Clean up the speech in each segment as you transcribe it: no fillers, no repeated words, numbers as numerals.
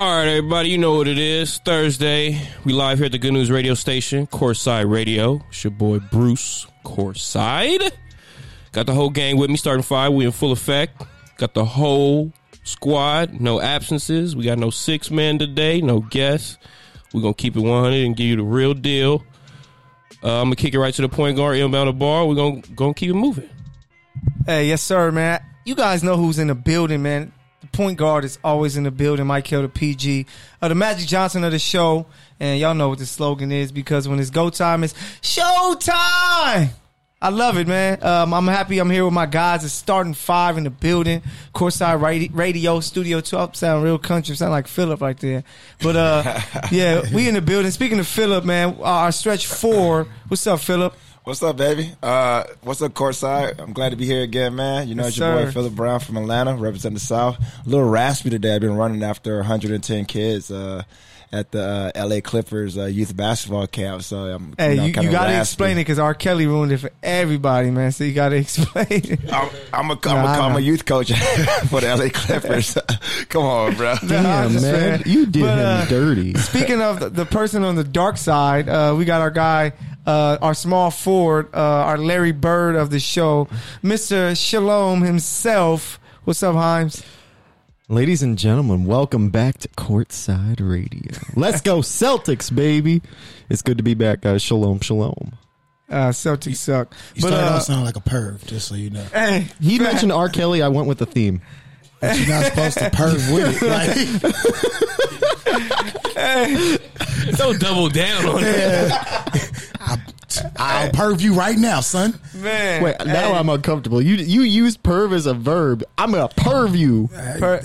All right, everybody, you know what it is. Thursday, we live here at the Good News Radio Station, Courtside Radio. It's your boy, Bruce Courtside. Got the whole gang with me, starting five. We in full effect. Got the whole squad, no absences. We got no six man today, no guests. We're going to keep it 100 and give you the real deal. I'm going to kick it right to the point guard, inbound the ball. We're going to keep it moving. Hey, yes, sir, man. You guys know who's in the building, man. Point guard is always in the building. Mike Hill, the PG, the Magic Johnson of the show. And y'all know what the slogan is, because when it's go time, it's show time. I love it, man. I'm happy I'm here with my guys. It's starting five in the building. Courtside Radio, Studio 12. Sound real country. Sound like Philip right there. But, yeah, we in the building. Speaking of Philip, man, our stretch four. What's up, Philip? What's up, baby? What's up, Courtside? I'm glad to be here again, man. You know, yes, it's your boy, Philip Brown from Atlanta, representing the South. A little raspy today. I've been running after 110 kids at the L.A. Clippers youth basketball camp. So I'm you got to explain it, because R. Kelly ruined it for everybody, man. So you got to explain it. I'm a youth coach for the L.A. Clippers. Come on, bro. Damn, man. You did him dirty. Speaking of the person on the dark side, we got our guy, our small forward, our Larry Bird of the show, Mr. Shalom himself. What's up, Himes? Ladies and gentlemen, welcome back to Courtside Radio. Let's go Celtics, baby. It's good to be back, guys. Shalom, shalom. Celtics suck. You started out sounding like a perv, just so you know. Hey, he mentioned R. Kelly. I went with the theme. But you're not supposed to perv with it. Like, don't double down on that. I'll perv you right now, son. Man. Wait, now I'm uncomfortable. You used perv as a verb. I'm going to perv you.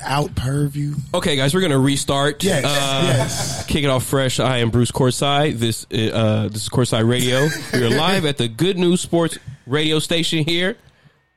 Out perv you. Okay, guys, we're going to restart. Yes. Kick it off fresh. I am Bruce Courtside. This is Courtside Radio. We are live at the Good News Sports Radio Station here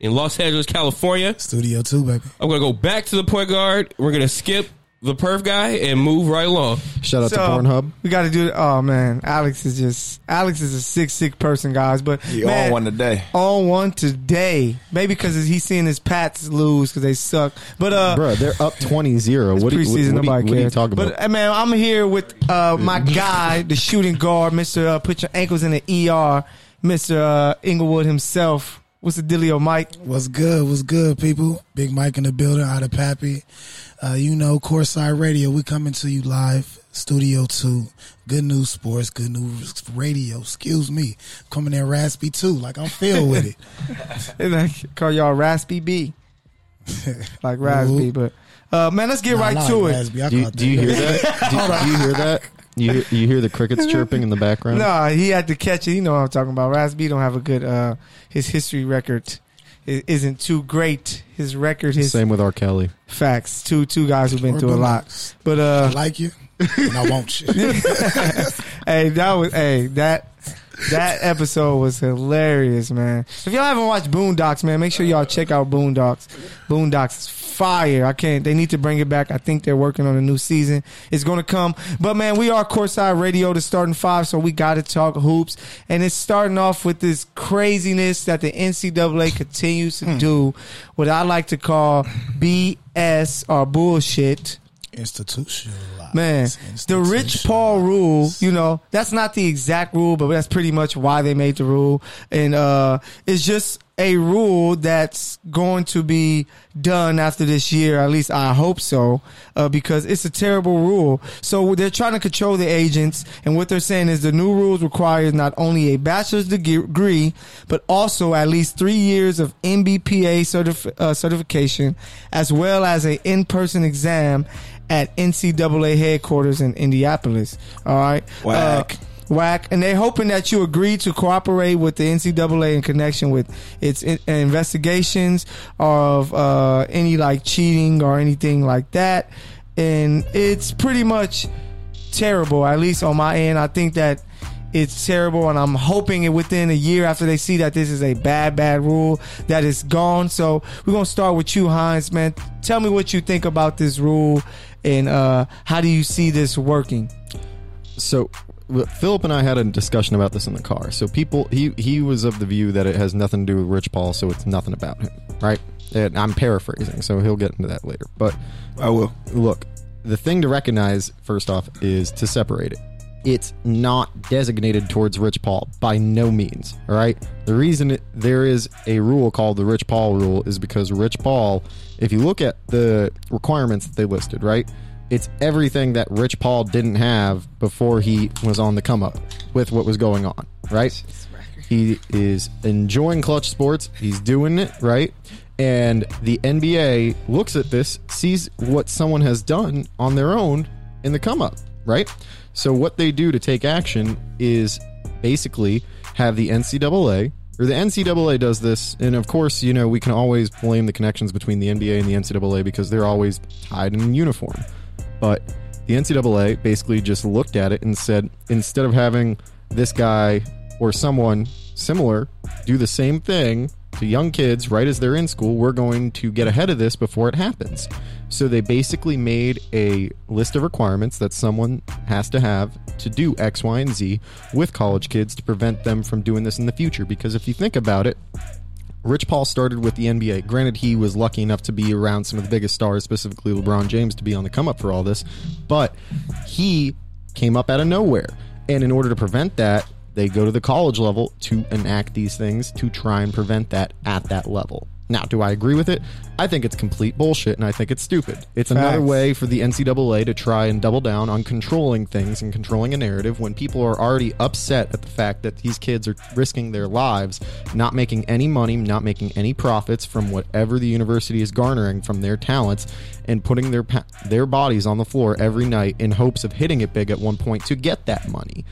in Los Angeles, California. Studio 2, baby. I'm going to go back to the point guard. We're going to skip the perv guy and move right along. Shout out to Pornhub. We got to do it. Oh, man. Alex is a sick person, guys. But he on one today. On one today. Maybe because he's seeing his Pats lose because they suck. But bro, they're up 20-0. What are you talking about? But man, I'm here with my guy, the shooting guard, Mr. Put Your Ankles in the ER, Mr. Inglewood himself. What's the dealio, Mike? What's good? What's good, people? Big Mike in the building out of Pappy. You know, Courtside Radio, we coming to you live, Studio 2. Good News Sports, Good News Radio. Excuse me. Coming in raspy, too. Like, I'm filled with it. Like, call y'all Raspy B. Like Raspy, but... man, let's get right to it. Do you hear that? Do you hear that? You hear the crickets chirping in the background? No, he had to catch it. You know what I'm talking about. Raspy don't have a good his history record isn't too great. His record is same with R. Kelly. Facts. Two guys who've been through a lot. But I like you and I want you. Hey, that episode was hilarious, man. If y'all haven't watched Boondocks, man, make sure y'all check out Boondocks. Boondocks is fire. They need to bring it back. I think they're working on a new season. It's going to come. But, man, we are Courtside Radio, the starting five, so we got to talk hoops. And it's starting off with this craziness that the NCAA continues to do, what I like to call BS or bullshit. Institutionalized. Man, the Rich Paul rule, you know, that's not the exact rule, but that's pretty much why they made the rule. And it's just a rule that's going to be done after this year. At least I hope so, because it's a terrible rule. So they're trying to control the agents. And what they're saying is the new rules requires not only a bachelor's degree, but also at least 3 years of NBPA certification, as well as an in-person exam at NCAA headquarters in Indianapolis. All right. Whack. And they're hoping that you agree to cooperate with the NCAA in connection with its investigations of any like cheating or anything like that. And it's pretty much terrible, at least on my end. I think that it's terrible, and I'm hoping it within a year after they see that this is a bad rule that is gone. So we're going to start with you, Himes, man. Tell me what you think about this rule, and how do you see this working? So Philip and I had a discussion about this in the car. So he was of the view that it has nothing to do with Rich Paul, so it's nothing about him, right? And I'm paraphrasing, so he'll get into that later. But I will. Look, The thing to recognize, first off, is to separate it. It's not designated towards Rich Paul by no means, all right? The reason there is a rule called the Rich Paul rule is because Rich Paul, if you look at the requirements that they listed, right, it's everything that Rich Paul didn't have before he was on the come-up with what was going on, right? He is enjoying clutch sports. He's doing it, right? And the NBA looks at this, sees what someone has done on their own in the come-up, right? So what they do to take action is basically have the NCAA, or the NCAA does this, and of course, you know, we can always blame the connections between the NBA and the NCAA because they're always tied in uniform. But the NCAA basically just looked at it and said, instead of having this guy or someone similar do the same thing to young kids right as they're in school, we're going to get ahead of this before it happens. So they basically made a list of requirements that someone has to have to do X, Y, and Z with college kids to prevent them from doing this in the future. Because if you think about it, Rich Paul started with the NBA. Granted, he was lucky enough to be around some of the biggest stars, specifically LeBron James, to be on the come-up for all this. But he came up out of nowhere. And in order to prevent that, they go to the college level to enact these things to try and prevent that at that level. Now, do I agree with it? I think it's complete bullshit, and I think it's stupid. It's another way for the NCAA to try and double down on controlling things and controlling a narrative when people are already upset at the fact that these kids are risking their lives, not making any money, not making any profits from whatever the university is garnering from their talents, and putting their bodies on the floor every night in hopes of hitting it big at one point to get that money.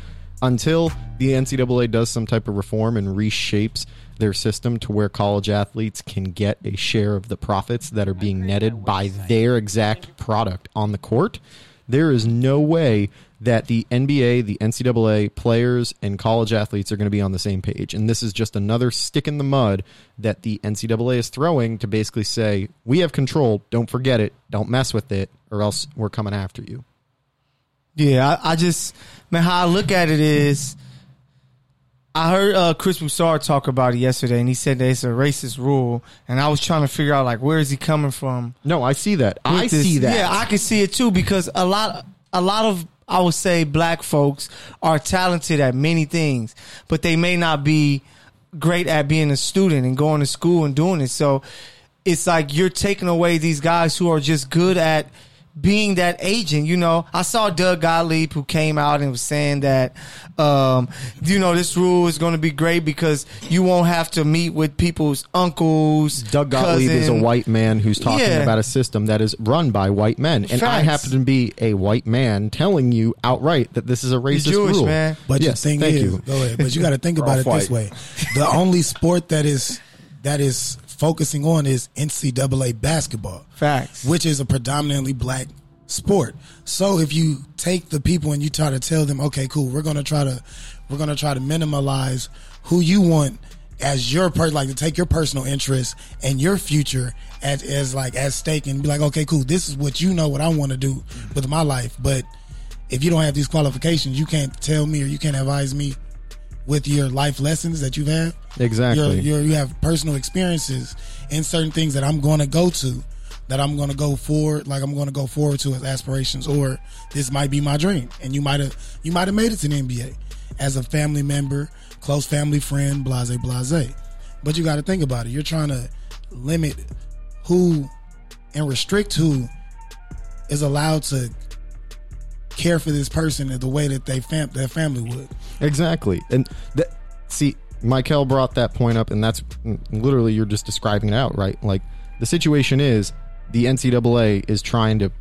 Until the NCAA does some type of reform and reshapes their system to where college athletes can get a share of the profits that are being netted by their exact product on the court, there is no way that the NBA, the NCAA players, and college athletes are going to be on the same page. And this is just another stick in the mud that the NCAA is throwing to basically say, we have control, don't forget it, don't mess with it, or else we're coming after you. Yeah, I just, man, how I look at it is, I heard Chris Broussard talk about it yesterday, and he said that it's a racist rule, and I was trying to figure out, like, where is he coming from? No, I see that. Yeah, I can see it, too, because a lot of, I would say, black folks are talented at many things, but they may not be great at being a student and going to school and doing it. So it's like you're taking away these guys who are just good at being that agent. You know, I saw Doug Gottlieb, who came out and was saying that, you know, this rule is going to be great because you won't have to meet with people's uncles. Doug Gottlieb is a white man who's talking about a system that is run by white men. And I happen to be a white man telling you outright that this is a racist Jewish rule. Man. But the thing is, go ahead, but you got to think about it this way. The only sport that is focusing on is NCAA basketball. Facts. Which is a predominantly black sport. So if you take the people and you try to tell them, okay, cool, we're gonna try to minimize who you want as your person, like to take your personal interests and your future as stake, and be like, okay, cool, this is what you know what I want to do with my life. But if you don't have these qualifications, you can't tell me or you can't advise me with your life lessons that you've had. Exactly. You have personal experiences and certain things that I'm going to go to, that I'm going to go forward, like I'm going to go forward to as aspirations, or this might be my dream. And you might have made it to the NBA as a family member, close family friend, blase, blase. But you got to think about it. You're trying to limit who and restrict who is allowed to care for this person in the way that their family would. Exactly. And see, Michael brought that point up, and that's literally, you're just describing it out, right? Like, the situation is the NCAA is trying to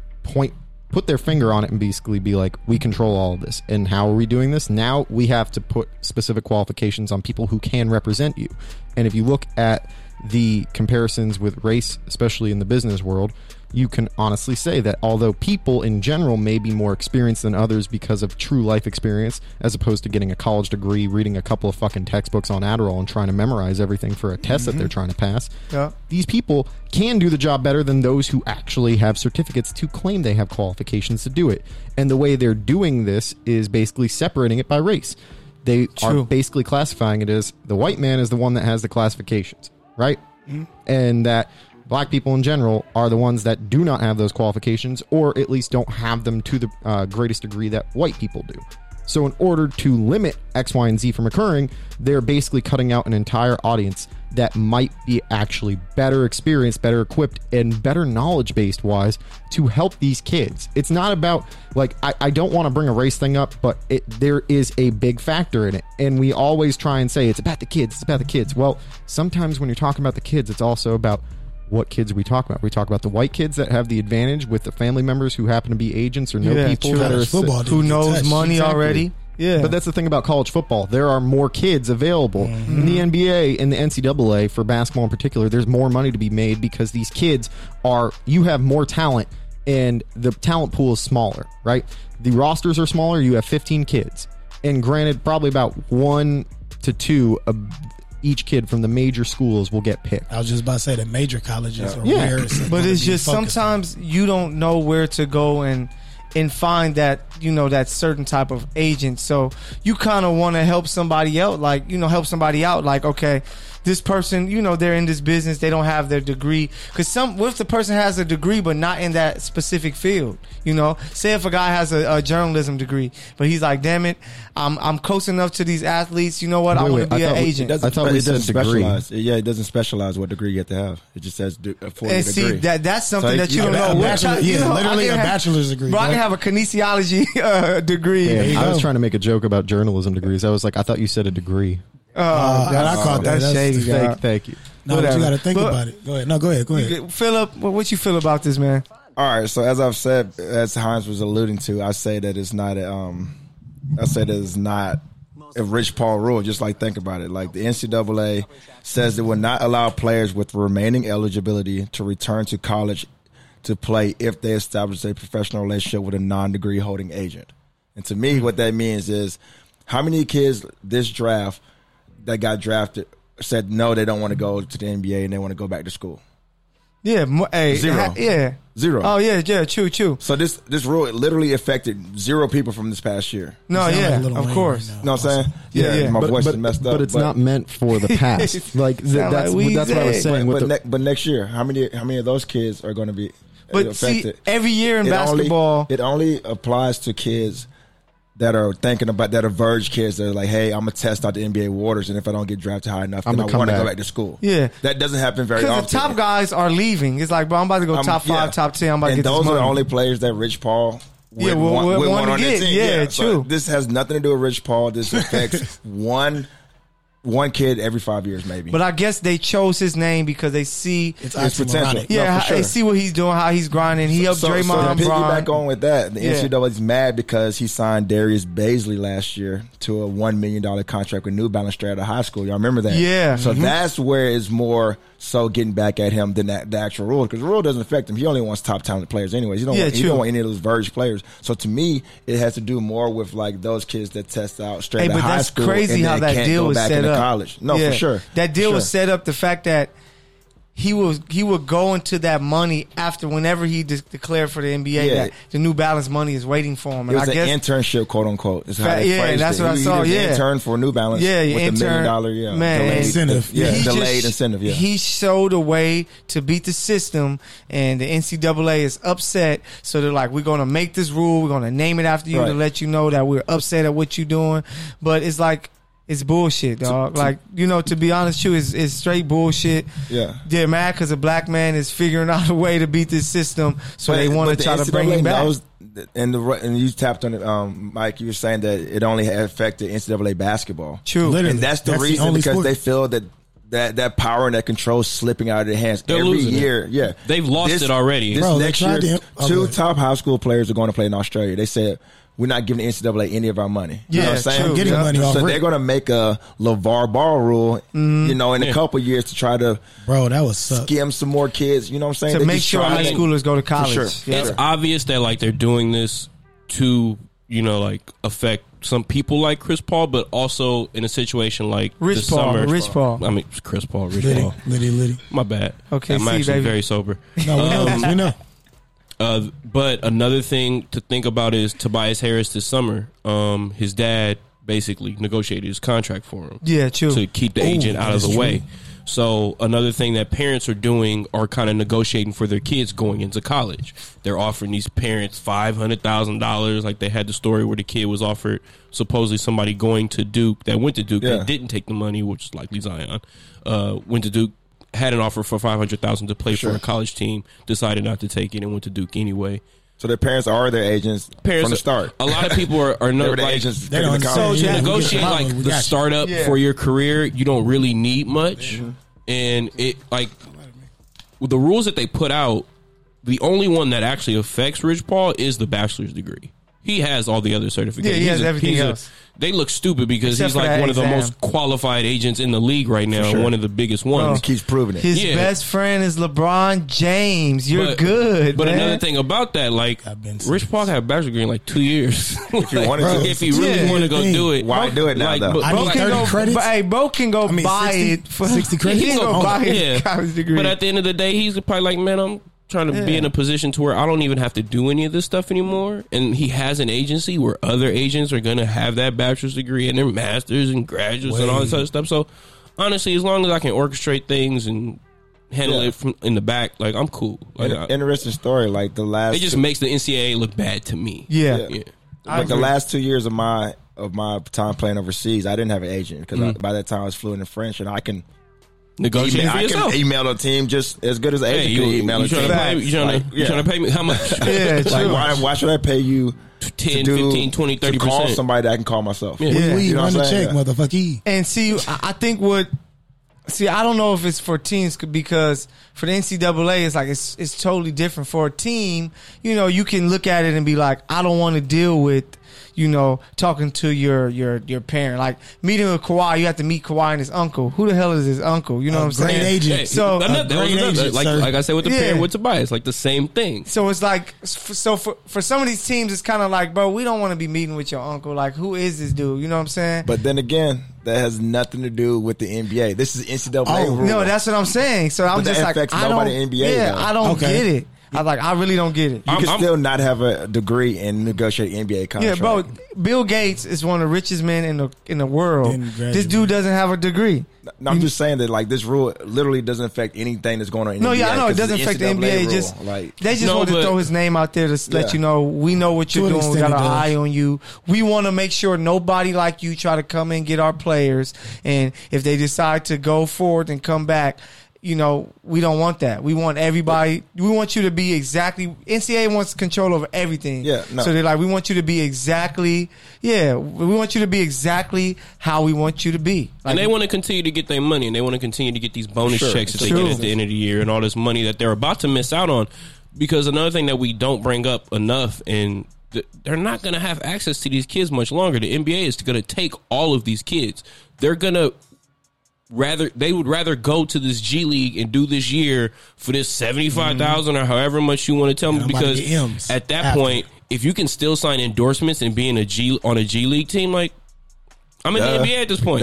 put their finger on it and basically be like, we control all of this. And how are we doing this? Now we have to put specific qualifications on people who can represent you. And if you look at the comparisons with race, especially in the business world, you can honestly say that although people in general may be more experienced than others because of true life experience, as opposed to getting a college degree, reading a couple of fucking textbooks on Adderall, and trying to memorize everything for a test that they're trying to pass, these people can do the job better than those who actually have certificates to claim they have qualifications to do it. And the way they're doing this is basically separating it by race. They are basically classifying it as the white man is the one that has the classifications, right? And that black people in general are the ones that do not have those qualifications, or at least don't have them to the greatest degree that white people do. So in order to limit X, Y, and Z from occurring, they're basically cutting out an entire audience that might be actually better experienced, better equipped, and better knowledge-based wise to help these kids. It's not about, like, I don't want to bring a race thing up, but there is a big factor in it. And we always try and say, it's about the kids, it's about the kids. Well, sometimes when you're talking about the kids, it's also about what kids we talk about. We talk about the white kids that have the advantage with the family members who happen to be agents or know people that are who knows money already. Yeah. But that's the thing about college football. There are more kids available. Mm-hmm. In the NBA and the NCAA, for basketball in particular, there's more money to be made because these kids are, you have more talent and the talent pool is smaller, right? The rosters are smaller. You have 15 kids. And granted, probably about 1 to 2 each kid from the major schools will get picked. I was just about to say the major colleges are where it's but it's just sometimes you don't know where to go and find that, you know, that certain type of agent. So you kind of want to help somebody out, like, you know, help somebody out. Like, okay, this person, you know, they're in this business. They don't have their degree. Because what if the person has a degree but not in that specific field? You know, say if a guy has a journalism degree, but he's like, damn it, I'm close enough to these athletes. You know what? I want to be an agent. I thought we said degree. Yeah, it doesn't specialize what degree you have to have. It just says a formal degree. And see, that's something that you don't know. Literally a bachelor's degree. Bro, I can have a kinesiology degree. Yeah, I was trying to make a joke about journalism degrees. I was like, I thought you said a degree. I caught that. That's shady. Thank you. No, but you got to think about it. Go ahead. No, go ahead. Philip, what you feel about this, man? All right. So as I've said, as Himes was alluding to, I say that it's not a Rich Paul rule. Just like think about it. Like the NCAA says it will not allow players with remaining eligibility to return to college to play if they establish a professional relationship with a non-degree holding agent. And to me, what that means is how many kids this draft that got drafted said no, they don't want to go to the NBA and they want to go back to school. Yeah, zero. Oh yeah, true. So this rule literally affected 0 people from this past year. No, of course. You know what I'm saying? Yeah. My voice is messed up. But it's not meant for the past. Like that's what I was saying. But next year, how many of those kids are going to be affected? See, every year in basketball, it only applies to kids that are verge kids that are like, hey, I'm going to test out the NBA waters, and if I don't get drafted high enough, then I want to go back to school. Yeah. That doesn't happen very often. Because the top guys are leaving. It's like, bro, I'm about to go top 5, top 10. I'm about to get this money. And those are the only players that Rich Paul would want on their team. Yeah, true. So this has nothing to do with Rich Paul. This affects one kid every 5 years, maybe. But I guess they chose his name because they see his potential. Yeah, they see what he's doing, how he's grinding. He helped Draymond. So piggyback on with that, the NCAA is mad because he signed Darius Baisley last year to a $1 million contract with New Balance straight out of high school. Y'all remember that? Yeah. So that's where it's more so getting back at him than the actual rule, because the rule doesn't affect him. He only wants top talented players anyways. He don't want any of those verge players. So to me, it has to do more with like those kids that test out straight out of high school. But that's crazy how that deal was set up. College. No, for sure. That deal was set up, the fact that he would go into that money after whenever he declared for the NBA that the New Balance money is waiting for him. And it was an internship, quote unquote. Yeah, that's what I saw. Yeah, intern for New Balance. Yeah, with the $1 million. Yeah, man, delayed incentive. Delayed incentive. Yeah, he showed a way to beat the system, and the NCAA is upset. So they're like, we're going to make this rule. We're going to name it after you to let you know that we're upset at what you're doing. But it's like, it's bullshit, dog. Like, you know, to be honest with you, it's straight bullshit. Yeah. They're mad because a black man is figuring out a way to beat this system, so they want to try to bring him back. And you tapped on it, Mike. You were saying that it only affected NCAA basketball. True. Literally. And that's reason because sport. They feel that power and that control slipping out of their hands. They're every year. It. Yeah. They've lost it already. Bro, next year, two top high school players are going to play in Australia. They said, we're not giving the NCAA any of our money. You know what I'm saying? True. Getting money off. So they're going to make a LeVar Ball rule, you know, in a couple years to try to skim some more kids. You know what I'm saying? To make sure high schoolers go to college. Sure. Yeah. It's obvious that, like, they're doing this to, you know, like, affect some people like Chris Paul, but also in a situation like Rich Paul. Summer. Rich Paul. I mean, Chris Paul, Rich Paul. Liddy. My bad. Okay, I'm actually very sober. No, we know. But another thing to think about is Tobias Harris this summer. His dad basically negotiated his contract for him. Yeah, true. To keep the agent out of the way. So another thing that parents are doing are kind of negotiating for their kids going into college. They're offering these parents $500,000. Like they had the story where the kid was offered supposedly somebody going to Duke that went to Duke that didn't take the money, which is likely Zion, went to Duke, had an offer for $500,000 to play for a college team, decided not to take it and went to Duke anyway. So their parents are their agents from the start. A lot of people are not like, agents. They don't negotiate like the startup for your career. You don't really need much, and it like the rules that they put out. The only one that actually affects Rich Paul is the bachelor's degree. He has all the other certifications. Yeah, he has everything else. They look stupid because he's like one of the most qualified agents in the league right now. Sure. One of the biggest ones. He keeps proving it. His best friend is LeBron James. But another thing about that, like Rich Paul had a bachelor's degree in like 2 years. If you wanted to, if he really wanted to go do it, why do it now? Like, though? I need 30 credits. Hey, Bo can go buy it for 60 credits. He can go buy his college degree. But at the end of the day, he's probably like, man, I'm trying to be in a position to where I don't even have to do any of this stuff anymore. And he has an agency where other agents are going to have that bachelor's degree and their masters and graduates and all this other stuff. So honestly, as long as I can orchestrate things and handle it from in the back, like I'm cool. Like, interesting story. Like the last, it just makes the NCAA look bad to me. Yeah. Like the last 2 years of my time playing overseas, I didn't have an agent because by that time I was fluent in French and I can negotiate for yourself. I can email a team just as good as an agent can email a team. You trying to pay me how much? Like, why should I pay you 10, 15, 20, 30% to call somebody that I can call myself? You know what I'm saying? Check, motherfucker. And see, I think what I don't know if it's for teams, because for the NCAA it's like it's totally different. For a team, you know, you can look at it and be like, I don't want to deal with, you know, talking to your parent. Like meeting with Kawhi, you have to meet Kawhi and his uncle. Who the hell is his uncle? You know what I'm saying? Great agent. Hey, so great agent, like I said with the parent with Tobias, like the same thing. So it's like, so for some of these teams, it's kind of like, bro, we don't want to be meeting with your uncle. Like, who is this dude? You know what I'm saying? But then again, that has nothing to do with the NBA. This is NCAA rule. No, that's what I'm saying. So I'm just like, I don't. NBA, I don't get it. I really don't get it. You can still not have a degree and negotiate NBA contract. Yeah, bro. Bill Gates is one of the richest men in the world. This dude doesn't have a degree. No, I'm just saying that like this rule literally doesn't affect anything that's going on in NBA. No, yeah, I know it doesn't affect the NBA. Rule. Just like, they just want to throw his name out there to let you know we know what you're doing. We got an eye on you. We want to make sure nobody like you try to come in and get our players. And if they decide to go forward and come back, you know, we don't want that. We want everybody. We want you to be exactly. NCAA wants control over everything. Yeah, no. So they're like, we want you to be exactly. Yeah, we want you to be exactly how we want you to be. Like, and they want to continue to get their money, and they want to continue to get these bonus checks that they get at the end of the year, and all this money that they're about to miss out on. Because another thing that we don't bring up enough, and they're not going to have access to these kids much longer. The NBA is going to take all of these kids. They're going to. They would rather go to this G League and do this year for this $75,000 or however much you want to tell me, because at that point, if you can still sign endorsements and be in on a G League team, like I'm in the NBA at this point.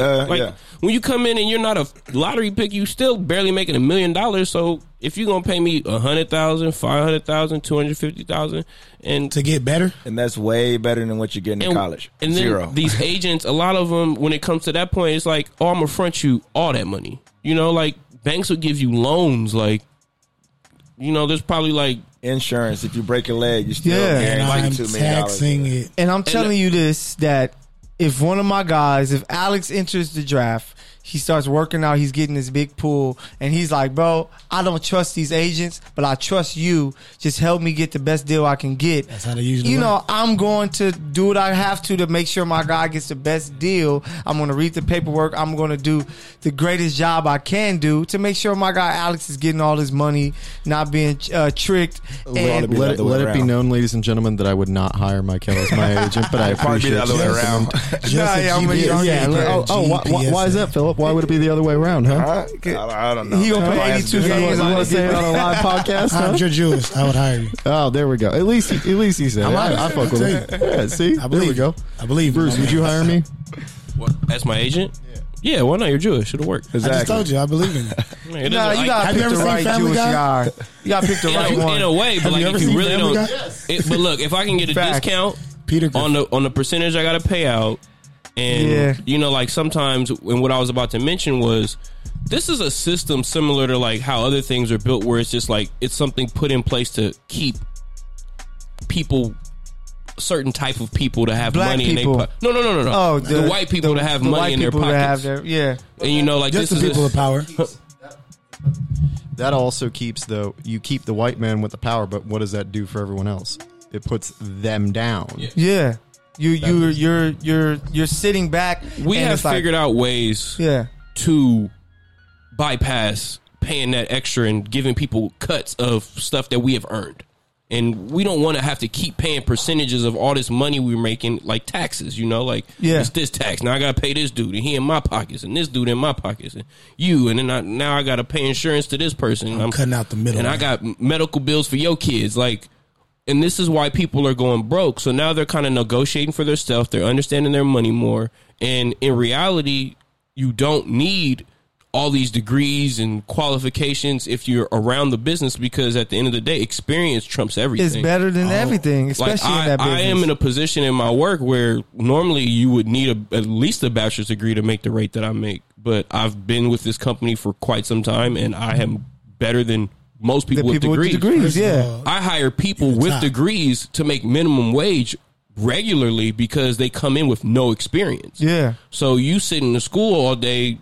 When you come in and you're not a lottery pick, you still barely making $1 million. So if you're gonna pay me $100,000, $500,000, $250,000, and to get better, and that's way better than what you're getting in college. And then these agents, a lot of them, when it comes to that point, it's like, oh, I'm gonna front you all that money. You know, like banks will give you loans, like, you know, there's probably like insurance. If you break a leg, you still guaranteed $2 million. And I'm telling you this, that if one of my guys, if Alex enters the draft, he starts working out, he's getting this big pool, and he's like, bro, I don't trust these agents, but I trust you. Just help me get the best deal I can get. That's how they usually work. You know, I'm going to do what I have to make sure my guy gets the best deal. I'm going to read the paperwork. I'm going to do the greatest job I can do to make sure my guy Alex is getting all his money, not being tricked. Let it be known, ladies and gentlemen, that I would not hire Michael as my agent, but I appreciate it. Why is that, Philip? Why would it be the other way around, huh? I don't know. He gonna play 82 games and want to say it on a live podcast, huh? I'm Jewish. I would hire you. Oh, there we go. At least he said it. I fuck with him. Yeah, see? There we go. I believe. Bruce, would you hire me? What? As my agent? Yeah, why not? You're Jewish. Should've worked. Exactly. I just told you. I believe in you. You gotta pick the right Jewish guy. You gotta pick the right one. In a way, but like if you really don't. But look, if I can get a discount on the percentage I gotta pay out, And, you know, like sometimes, and what I was about to mention was, this is a system similar to like how other things are built, where it's just like it's something put in place to keep people, certain type of people to have money in their pocket. No. Oh, the white people to have money in their pockets. And you know, like just the people of power. That also keeps you keep the white man with the power, but what does that do for everyone else? It puts them down. Yeah. You're sitting back. We have figured out ways to bypass paying that extra and giving people cuts of stuff that we have earned. And we don't want to have to keep paying percentages of all this money we're making, like taxes, you know, like it's this tax. Now I got to pay this dude, and he in my pockets, and this dude in my pockets, and you. And then now I got to pay insurance to this person. I'm cutting out the middle. And I got medical bills for your kids. Like, and this is why people are going broke. So now they're kind of negotiating for their stuff. They're understanding their money more. And in reality, you don't need all these degrees and qualifications if you're around the business, because at the end of the day, experience trumps everything. It's better than everything, especially in that business. I am in a position in my work where normally you would need at least a bachelor's degree to make the rate that I make. But I've been with this company for quite some time, and I am better than most people, with degrees. I hire people with degrees to make minimum wage regularly because they come in with no experience. So you sit in the school all day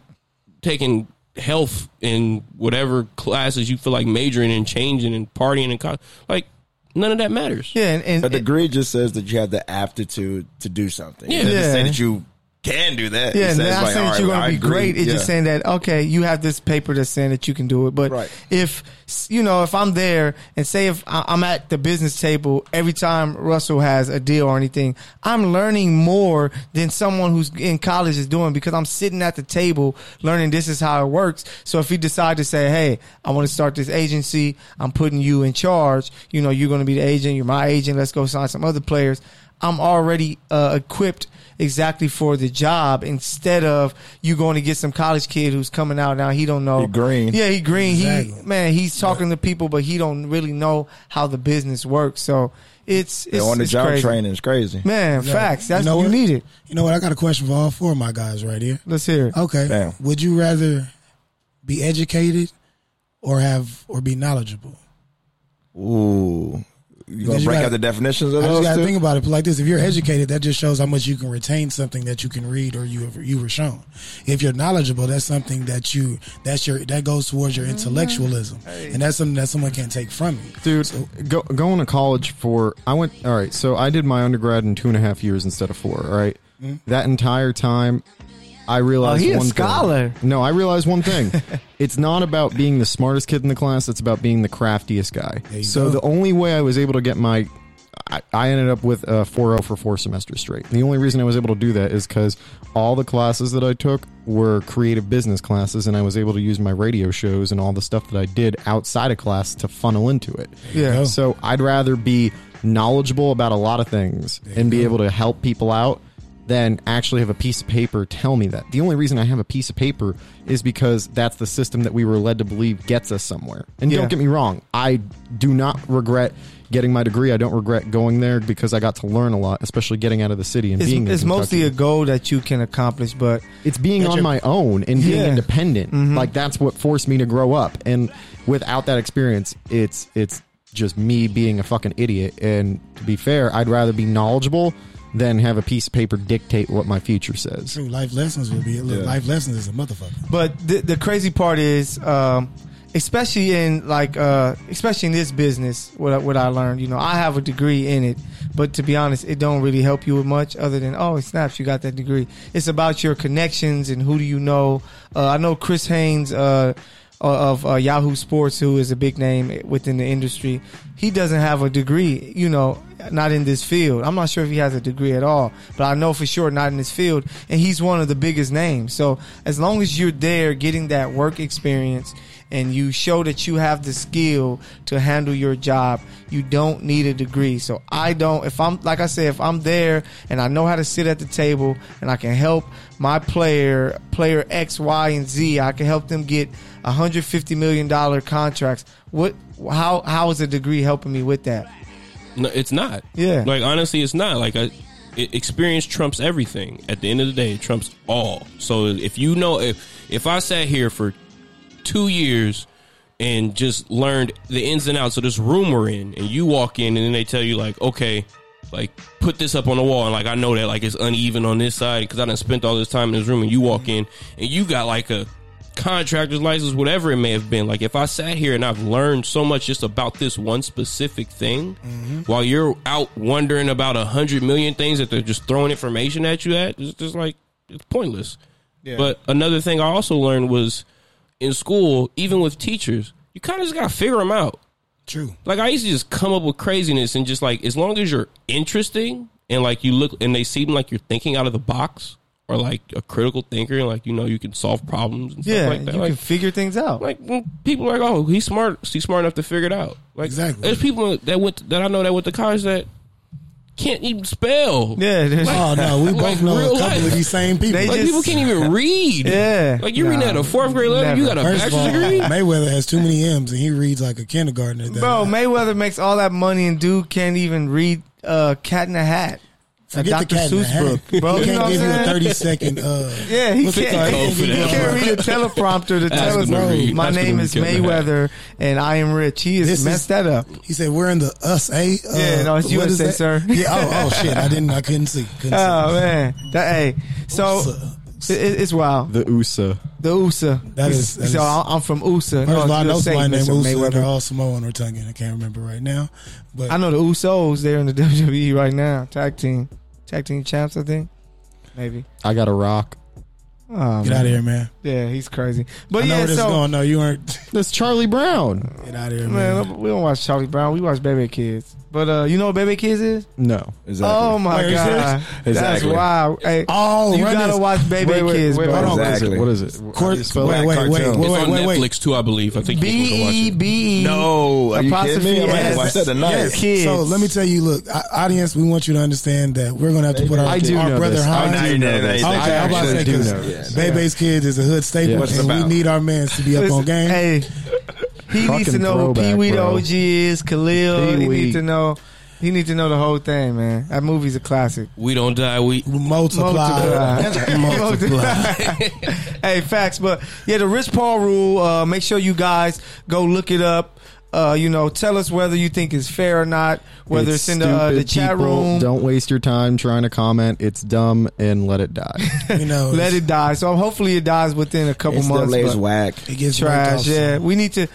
taking health and whatever classes you feel like majoring and changing and partying and like none of that matters. And a degree just says that you have the aptitude to do something. It doesn't say that you can do that. Yeah, not saying that you're going to be great. It's just saying that, okay, you have this paper that's saying that you can do it. But if, you know, if I'm there and say if I'm at the business table every time Russell has a deal or anything, I'm learning more than someone who's in college is doing, because I'm sitting at the table learning this is how it works. So if you decide to say, hey, I want to start this agency, I'm putting you in charge, you know, you're going to be the agent, you're my agent, let's go sign some other players. I'm already equipped exactly for the job, instead of you going to get some college kid who's coming out now, he don't know. He green. Exactly. He's talking to people, but he don't really know how the business works. So it's on the job crazy. Training is crazy, man. Yeah. Facts. That's you need it. You know what? I got a question for all four of my guys right here. Let's hear it. Okay. Damn. Would you rather be educated or be knowledgeable? Ooh. You're going to break out the definitions of those? I just got to think about it like this. If you're educated, that just shows how much you can retain something that you can read or you were shown. If you're knowledgeable, that's something that that goes towards your intellectualism. Hey. And that's something that someone can't take from you. Dude, so, going to college so I did my undergrad in 2.5 years instead of 4, all right? Mm-hmm. That entire time, I realized I realized one thing. It's not about being the smartest kid in the class. It's about being the craftiest guy. The only way I was able to get I ended up with a 4.0 for 4 semesters straight. The only reason I was able to do that is because all the classes that I took were creative business classes, and I was able to use my radio shows and all the stuff that I did outside of class to funnel into it. Yeah. So I'd rather be knowledgeable about a lot of things and be able to help people out than actually have a piece of paper tell me that. The only reason I have a piece of paper is because that's the system that we were led to believe gets us somewhere. And don't get me wrong, I do not regret getting my degree. I don't regret going there because I got to learn a lot, especially getting out of the city and being in Kentucky. It's mostly a goal that you can accomplish, but it's being on my own and being independent. Mm-hmm. Like, that's what forced me to grow up. And without that experience, it's just me being a fucking idiot. And to be fair, I'd rather be knowledgeable than have a piece of paper dictate what my future says. True, life lessons would be. Life lessons is a motherfucker. But the crazy part is, especially in this business, what I learned. You know, I have a degree in it, but to be honest, it don't really help you with much other than it snaps, you got that degree. It's about your connections and who do you know. I know Chris Haynes of Yahoo Sports, who is a big name within the industry. He doesn't have a degree, you know, not in this field. I'm not sure if he has a degree at all, but I know for sure not in this field. And he's one of the biggest names. So as long as you're there getting that work experience and you show that you have the skill to handle your job, you don't need a degree. So if I'm there and I know how to sit at the table and I can help my player X, Y, and Z, I can help them get $150 million contracts. How is a degree helping me with that? No, it's not. Yeah. Like, honestly, it's not. Like, experience trumps everything. At the end of the day, it trumps all. So if you know, if I sat here for 2 years and just learned the ins and outs of this room we're in, and you walk in and then they tell you like, okay, like put this up on the wall, and like I know that like it's uneven on this side because I done spent all this time in this room, and you walk in and you got like a contractor's license, whatever it may have been. Like if I sat here and I've learned so much just about this one specific thing, mm-hmm. while you're out wondering about 100 million things that they're just throwing information at you at, it's just like it's pointless. Yeah. But another thing I also learned was in school, even with teachers, you kind of just gotta figure them out. True. Like I used to just come up with craziness and just like, as long as you're interesting and like you look and they seem like you're thinking out of the box or like a critical thinker and like, you know, you can solve problems and stuff like that. You like, can figure things out. Like people are like, oh, he's smart enough to figure it out. Like exactly. There's people that I know that went to college that can't even spell. Yeah. Oh no, we both know a couple of these same people. Like people can't even read. Yeah. Like you're reading at a 4th grade level. You got a bachelor's degree. Mayweather has too many M's and he reads like a kindergartner. Bro, Mayweather makes all that money and dude can't even read Cat in a Hat. Forget the Cat in a Hat book, bro. He can't give you a 30 second. Yeah, he can't. He can't read a teleprompter to tell us, bro, my name is Mayweather and I am rich. He has messed that up. He said we're in the USA. Yeah, no, it's USA, sir. Yeah. Oh shit, I couldn't see. Oh man, hey, so it's wild. The USA. That is. So I'm from USA. First of all, I know somebody named USA. They're all Samoan or Tongan. I can't remember right now, but I know the Usos. They're in the WWE right now. Tag team champs, I think. Maybe. I got a rock. Oh, get out of here, man. Yeah, he's crazy. But I know where this is going. No, you aren't. That's Charlie Brown. Get out of here, man. We don't watch Charlie Brown. We watch Baby Kids. But you know what Baby Kids is? No. Exactly. Oh my God. Exactly. That's wild. Hey, you gotta watch Baby Kids. Bro. Exactly. What is it? Wait. It's on Netflix too, I believe. I think you can watch it. B. No. Are you kidding me? I might have to watch that tonight. So let me tell you. Look, audience, we want you to understand that we're gonna have to put our brother Himes. I do know this. Baby's Kids is a hood staple, and we need our mans to be up on game. Hey, he needs to know who Pee Wee the OG is, Khalil. Pee-wee. He needs to know the whole thing, man. That movie's a classic. We don't die, we multiply. Hey, facts, but yeah, the Rich Paul rule. Make sure you guys go look it up. You know, tell us whether you think it's fair or not. Whether it's in the chat room. Don't waste your time trying to comment. It's dumb and let it die. You know, let it die. So hopefully it dies within a couple months. It's whack. It gets trash. Yeah, we need to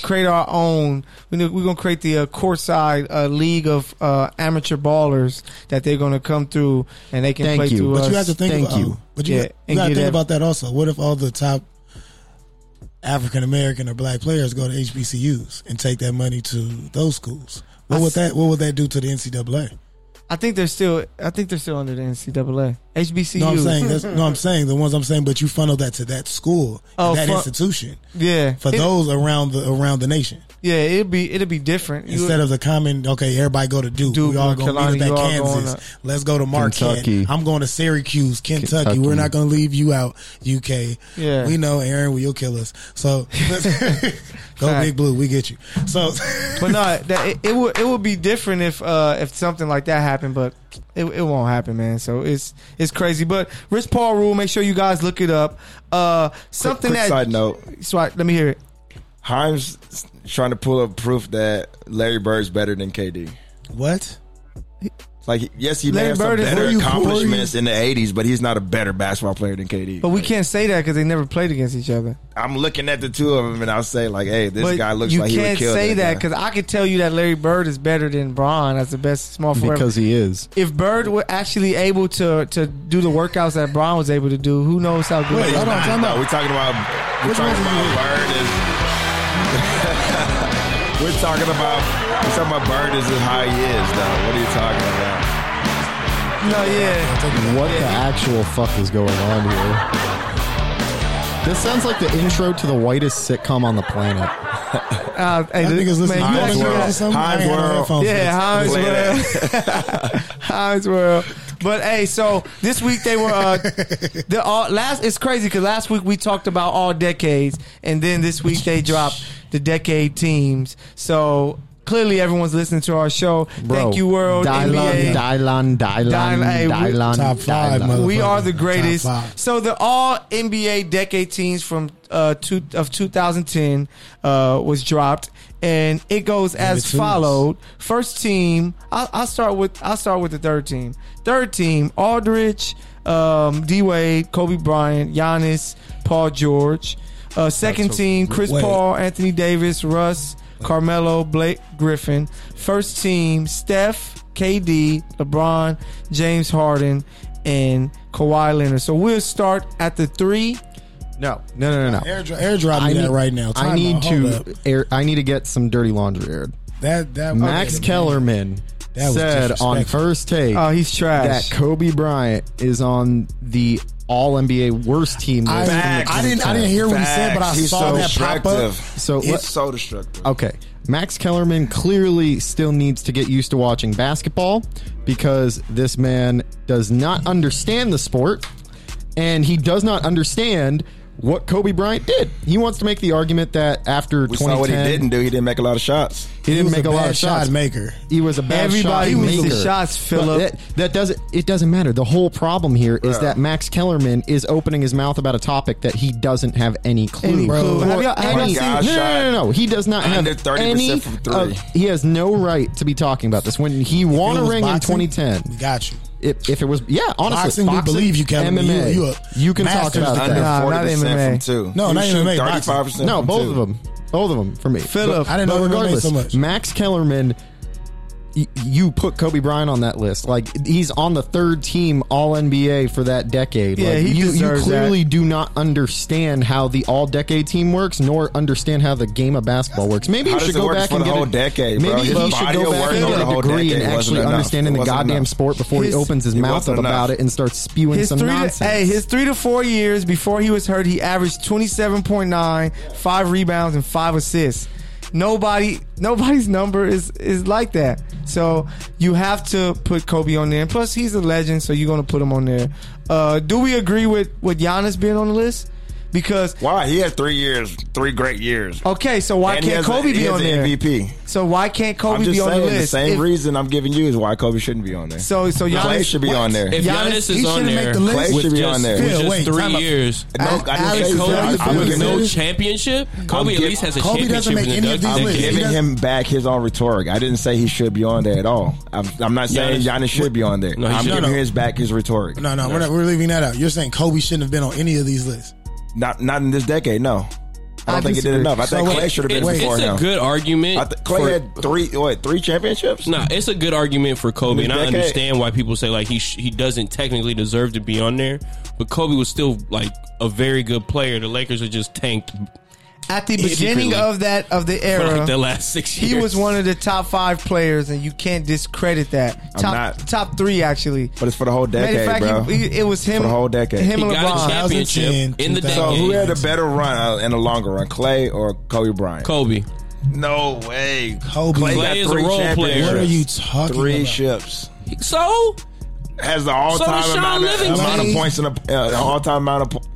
create our own. We're gonna create the courtside league of amateur ballers that they're gonna come through and they can play through us. But you have to think about. Thank you. But you gotta think about that also. What if all the top African American or black players go to HBCUs and take that money to those schools? What would that do to the NCAA? I think they're still under the NCAA. HBCU. No, I'm saying the ones I'm saying, but you funnel that to that school, institution. Yeah, for those around the nation. Yeah, it'd be different instead of the common. Okay, everybody go to Duke. We all going to meet up at Kansas. Let's go to Marquette. Kentucky. I'm going to Syracuse, Kentucky. We're not going to leave you out, UK. Yeah, we know, Aaron. You'll kill us. So go Big Blue. We get you. So, but no, it would be different if something like that happened, but it won't happen, man. So it's crazy. But Rich Paul rule, make sure you guys look it up. Quick side note. Swat, let me hear it. Himes trying to pull up proof that Larry Bird's better than KD. What? Like, yes, he may have some better accomplishments in the 80s, but he's not a better basketball player than KD. But we can't say that because they never played against each other. I'm looking at the two of them, and I'll say, like, hey, this guy looks like he would kill. You can't say that because I could tell you that Larry Bird is better than Bron as the best small forward. Because he is. If Bird were actually able to do the workouts that Bron was able to do, who knows how good he is. We're talking about Bird is as high he is, though. What are you talking about? No, yeah. What the actual fuck is going on here? This sounds like the intro to the whitest sitcom on the planet. Hey, I think it's listening. Himes World. Yeah, Himes World. Himes World. But hey, so this week they were it's crazy because last week we talked about all decades, and then this week they dropped the decade teams. So Clearly, everyone's listening to our show. Bro, thank you, world. Dylon, NBA. Dylon. Top five, motherfucker. We are the greatest. So the all NBA decade teams from 2010 was dropped, and it goes as followed. First team, I'll start with the third team. Third team: Aldridge, D-Wade, Kobe Bryant, Giannis, Paul George. Second team: Chris Paul, Anthony Davis, Russ, Carmelo, Blake Griffin. First team: Steph, KD, LeBron, James, Harden, and Kawhi Leonard. So we'll start at the three. No. Airdrop me that right now. I need to get some dirty laundry aired. That Max Kellerman said on First Take, oh, he's trash, that Kobe Bryant is on the All NBA worst team. I didn't hear what he said, but I saw that pop up. So it's so destructive. Okay, Max Kellerman clearly still needs to get used to watching basketball, because this man does not understand the sport, and he does not understand what Kobe Bryant did. He wants to make the argument that after 2010, saw what he didn't do. He didn't make a lot of shots. He didn't make a lot of shots. Shot maker. He was a bad Everybody shot maker. Everybody was the shots, Philip. It doesn't matter. The whole problem here is that Max Kellerman is opening his mouth about a topic that he doesn't have any clue. No. He does not have any. He has no right to be talking about this. When he won a ring in 2010, we got you. If it was, yeah, honestly, boxing, we believe you, Kevin. MMA, you can talk about that. Not MMA. From two. No, you not MMA. 35%. No, both two. Of them. Both of them for me. Philip, I didn't know regardless, so much. Max Kellerman, you put Kobe Bryant on that list. Like, he's on the third team All NBA for that decade. Yeah, like, you clearly do not understand how the All Decade team works, nor understand how the game of basketball works. Maybe you should go back and get a decade. Maybe he should go back and get a degree in actually understanding the goddamn sport before he opens his mouth up about it and starts spewing some nonsense. His 3 to 4 years before he was hurt, he averaged 27.9, 5 rebounds, and 5 assists. Nobody's number is like that. So you have to put Kobe on there. And plus, he's a legend, so you're going to put him on there. Do we agree with Giannis being on the list? Because why? He had 3 years, 3 great years. Okay, so why can't Kobe be on there? MVP. So why can't Kobe be on the list? The same reason I'm giving you is why Kobe shouldn't be on there. So Giannis should be on there. If Giannis is on there, Clay should be on there. Just 3 years. With no championship, Kobe at least has a championship. I'm giving him back his own rhetoric. I didn't say he should be on there at all. I'm not saying Giannis should be on there. I'm giving him back his rhetoric. No, we're leaving that out. You're saying Kobe shouldn't have been on any of these lists. Not in this decade, no. I don't think he did enough. I think Clay should have been before him. It's a good argument. Clay had three championships? No, it's a good argument for Kobe, and I understand why people say like he doesn't technically deserve to be on there, but Kobe was still like a very good player. The Lakers are just tanked. At the beginning of the era, like the last 6 years, he was one of the top 5 players, and you can't discredit that. Top 3 actually, but it's for the whole decade, fact, bro. It was him for the whole decade. Him and LeBron. A championship in the decade. So who had a better run in the longer run, Clay or Kobe Bryant? Kobe. No way. Kobe. Clay is a role player. What are you talking about? 3 ships. So has the all-time amount of points in the all-time amount of points.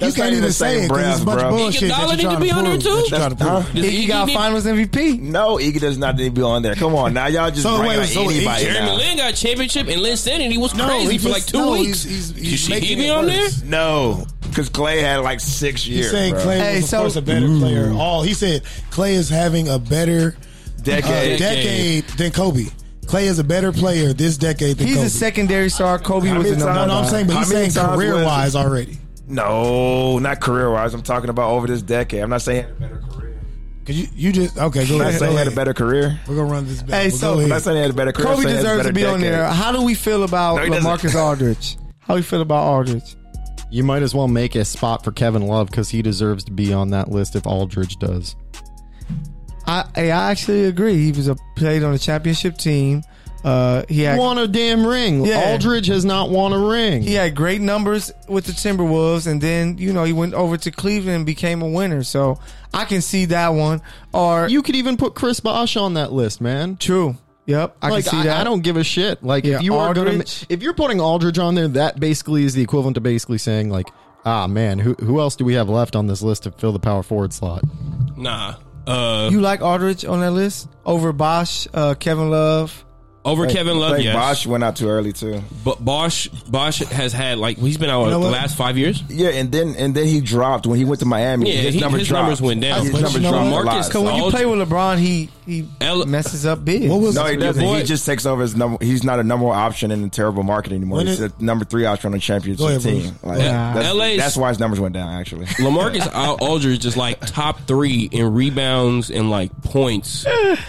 You can't even say it because it's a bunch of bullshit. Iguodala need to be on there too. Iggy got Finals MVP. No, Iggy does not need to be on there. Come on, now y'all just anybody. Jeremy Lin got championship and Lin sanity was crazy for like 2 weeks. Should he be on there? No, because Clay had like 6 years. He's saying Clay was of course a better player. He said Clay is having a better decade than Kobe. Clay is a better player this decade than Kobe. He's a secondary star. Kobe was the number one. No, I'm saying, but he's saying career-wise already. No, not career-wise. I'm talking about over this decade. I'm not saying he had a better career. Cause you just okay. Go ahead. I'm not saying he had a better career. We're gonna run this back. I'm not saying he had a better career. Kobe deserves to be on there. How do we feel about LaMarcus Aldridge? How do we feel about Aldridge? You might as well make a spot for Kevin Love because he deserves to be on that list if Aldridge does. I actually agree. He was played on a championship team. He had won a damn ring. Yeah. Aldridge has not won a ring. He had great numbers with the Timberwolves, and then he went over to Cleveland and became a winner. So I can see that one. Or you could even put Chris Bosh on that list, man. True. Yep, I can see that. I don't give a shit. Like if you're putting Aldridge on there, that basically is the equivalent to basically saying like, man, who else do we have left on this list to fill the power forward slot? Nah. You like Aldridge on that list over Bosch, Kevin Love? Over Kevin Love, yes. Bosch went out too early too. But Bosch has had like he's been out the last 5 years. Yeah, and then he dropped when he went to Miami. Yeah, his numbers went down. Marcus, because when you play with LeBron, he messes up big. No, he doesn't. He just takes over his number. He's not a number one option in the terrible market anymore. He's a number three option on the championship team. Like, that's why his numbers went down. Actually, LaMarcus Aldridge is like top three in rebounds and like points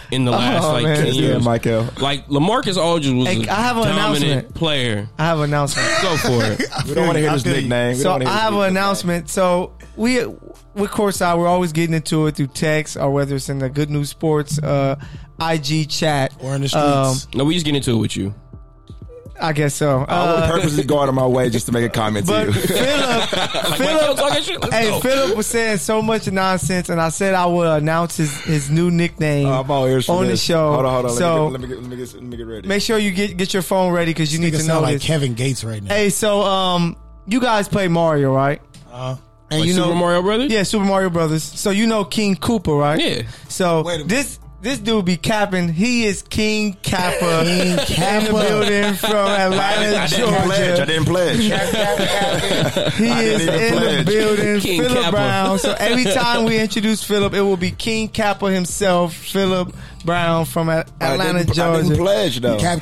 in the last 10 years. Michael, like LaMarcus Aldridge was a dominant player. I have an announcement. Go for it. We don't want to hear his nickname. So I have an announcement. So with Courtside, we're always getting into it through text or whether it's in the Good News Sports IG chat or in the streets. No, we just get into it with you. I guess so. I would purposely go out of my way just to make a comment to you. Philip was saying so much nonsense, and I said I would announce his new nickname on the show. Hold on. So let me get ready. Make sure you get your phone ready because you need to know this. Kevin Gates right now. Hey, so you guys play Mario, right? Uh-huh. And like Super Mario Brothers? Yeah, Super Mario Brothers. So you know King Koopa, right? Yeah. So this dude be capping. He is King Kappa. King Kappa in the building from Atlanta, Georgia. I didn't pledge. He is in the building. Philip Brown. So every time we introduce Philip, it will be King Kappa himself, Philip Brown from Atlanta, Georgia. I didn't pledge, though. Cap.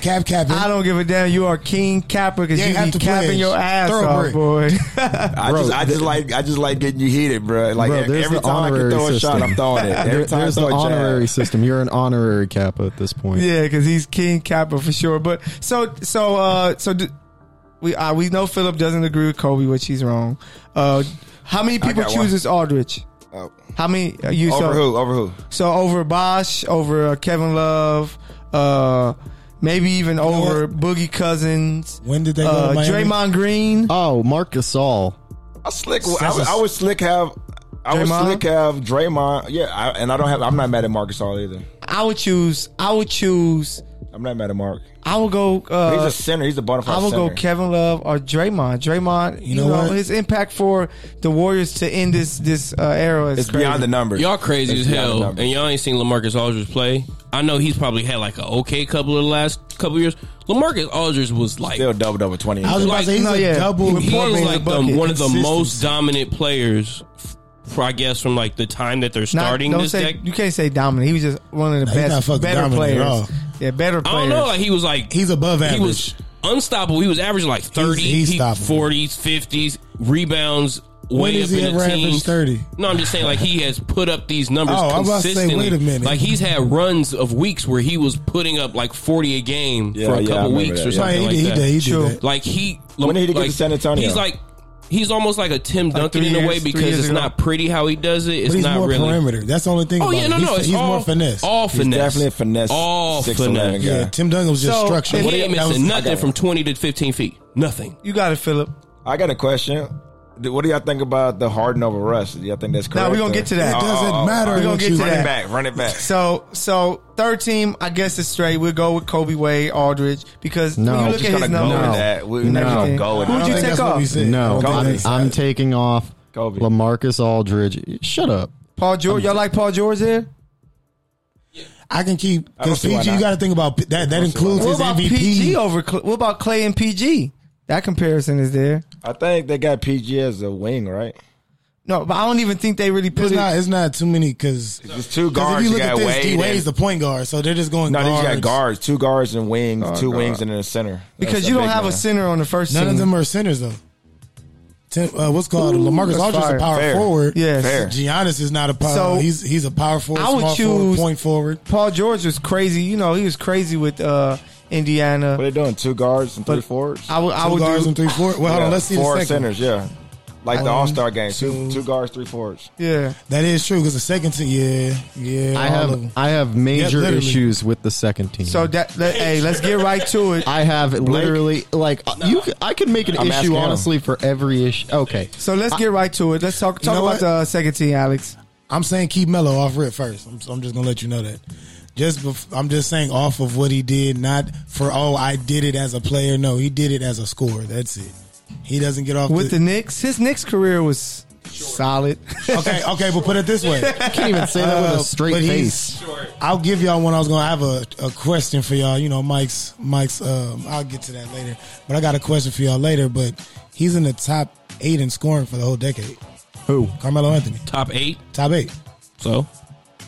I don't give a damn. You are King Capper because you be capping your ass off, boy. I just like getting you heated, bro. Like every time I can throw a shot, I'm throwing it. Every time there's an honorary system. You're an honorary Kappa at this point. Yeah, because he's King Kappa for sure. But we know Philip doesn't agree with Kobe, which he's wrong. How many people chooses Aldridge? Oh. How many you over who? Over who? So over Bosch, over Kevin Love, maybe even over Boogie Cousins. When did they go to Miami? Draymond Green. Oh, Marc Gasol. I would slick have Draymond. Yeah, I'm not mad at Marc Gasol either. I would choose. I'm not mad at Mark. I would go. He's a center. He's a butterfly. I would go Kevin Love or Draymond. Draymond, you know his impact for the Warriors to end this era is crazy. Beyond the numbers. Y'all crazy as hell, and y'all ain't seen LaMarcus Aldridge play. I know he's probably had like an okay couple of the last couple of years. LaMarcus Aldridge was like still double 20. I was about to say double. He was like one of the most dominant players. I guess from like the time that they're starting this deck. You can't say dominant. He was just one of the best, better players. Yeah, better players. I don't know. Like, he was like he's above average. He was unstoppable. He was averaging like 30, 40s, 50s rebounds. Way up in the teens. 30? No, I'm just saying like he has put up these numbers consistently. I was about to say, wait a minute. Like he's had runs of weeks where he was putting up like 40 a game for a couple weeks or something he did that. Like when did he get to San Antonio? He's almost like a Tim Duncan in a way because it's not pretty how he does it. It's not really perimeter. That's the only thing. He's all finesse. All finesse. He's definitely a finesse. All finesse. Yeah, Tim Duncan was just structure. He ain't missing nothing from 20 to 15 feet. Nothing. You got it, Philip. I got a question. What do y'all think about the Harden over Russ? Do y'all think that's correct? No, we're going to get to that. It doesn't matter. We're going to get to that. Run it back. So third team, I guess it's straight. We'll go with Kobe, Wade, Aldridge because when you look at his numbers. We're not going to go with that. Who'd you take off? No, I'm taking off Kobe. LaMarcus Aldridge. Shut up. Paul George. Y'all like Paul George there? I can keep. Because PG, you got to think about that. That includes his MVP. PG over, what about Clay and PG? That comparison is there. I think they got PG as a wing, right? No, but I don't even think they really put it. It's not too many because it's two guards. If you look at this, D-Wade's the point guard, so they're just going guards. No, they got guards. Two guards and wings. Wings and then a center. Because you don't have a center on the first team. None of them are centers, though. What's called LaMarcus Aldridge is a power forward. Yes. Fair. Giannis is not a power. So he's a power forward, small forward, point forward. Paul George was crazy. You know, he was crazy with Indiana. What are they doing? Two guards and three forwards? Two guards and three forwards? Well, hold on. Let's see the second. Four centers, yeah. Like the All-Star game. Two guards, three forwards. Yeah. That is true because the second team, yeah. I have major issues with the second team. So, let's get right to it. I have literally, I could make an issue, honestly, for every issue. Okay. So, let's get right to it. Let's talk about the second team, Alex. I'm saying keep Melo off rip first. I'm just going to let you know that. I'm just saying off of what he did, not for I did it as a player. No, he did it as a scorer. That's it. He doesn't get off with the Knicks. His Knicks career was Solid. Okay, but put it this way. I can't even say that with a straight face. I'll give y'all one. I was going to have a question for y'all. You know, Mike's. I'll get to that later. But I got a question for y'all later. But he's in the top 8 in scoring for the whole decade. Who? Carmelo Anthony. Top 8. So?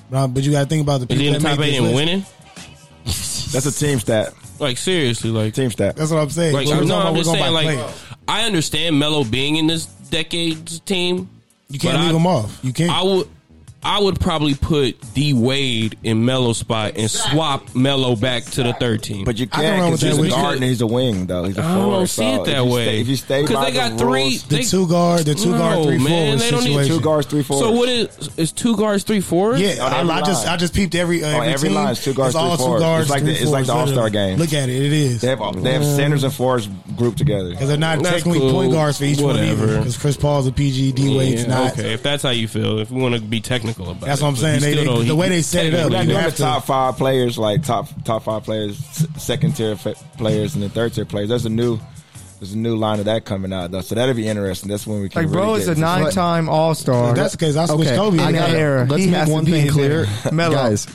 But you got to think about the people. Is he in the top 8 and winning? That's a team stat. Like, seriously. Team stat. That's what I'm saying. I understand Melo being in this decade's team. You can't leave him off. You can't. I would probably put D-Wade in Melo's spot and swap Melo back to the third team. But you can't because he's a guard and he's a wing, though. He's a forward. I don't see it that way. If you stay by the rules. Because they got three. The two guard, 3-4 situation. 2 guards, 3-4. So what is 2 guards, 3-4? Yeah, I just peeped every team. It's 2 guards, 3-4. It's like the All-Star game. Look at it. It is. They have centers and forwards grouped together. Because they're not technically point guards for each one either. Because Chris Paul's a PG, D-Wade's not. Okay, if that's how you feel, if we want to be technical. That's what I'm saying. The way they set it up, you have top 5 players, like top 5 players, second tier players, and then third tier players. There's a new line of that coming out though, so that'll be interesting. That's when we can. Like, really, bro, is a 9-time All-Star. If that's the case, I switched Kobe. I got error. Let's make one thing clear, guys.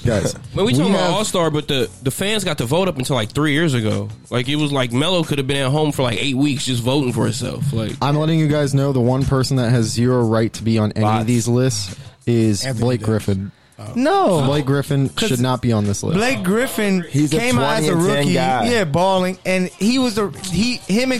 When we talking about All-Star, but the fans got to vote up until like 3 years ago. Like, it was like Melo could have been at home for like 8 weeks just voting for himself. Like, I'm letting you guys know the one person that has zero right to be on any of these lists is Anthony Blake Davis. Griffin. No, Blake Griffin should not be on this list. Blake Griffin came out as a rookie, balling, and he was he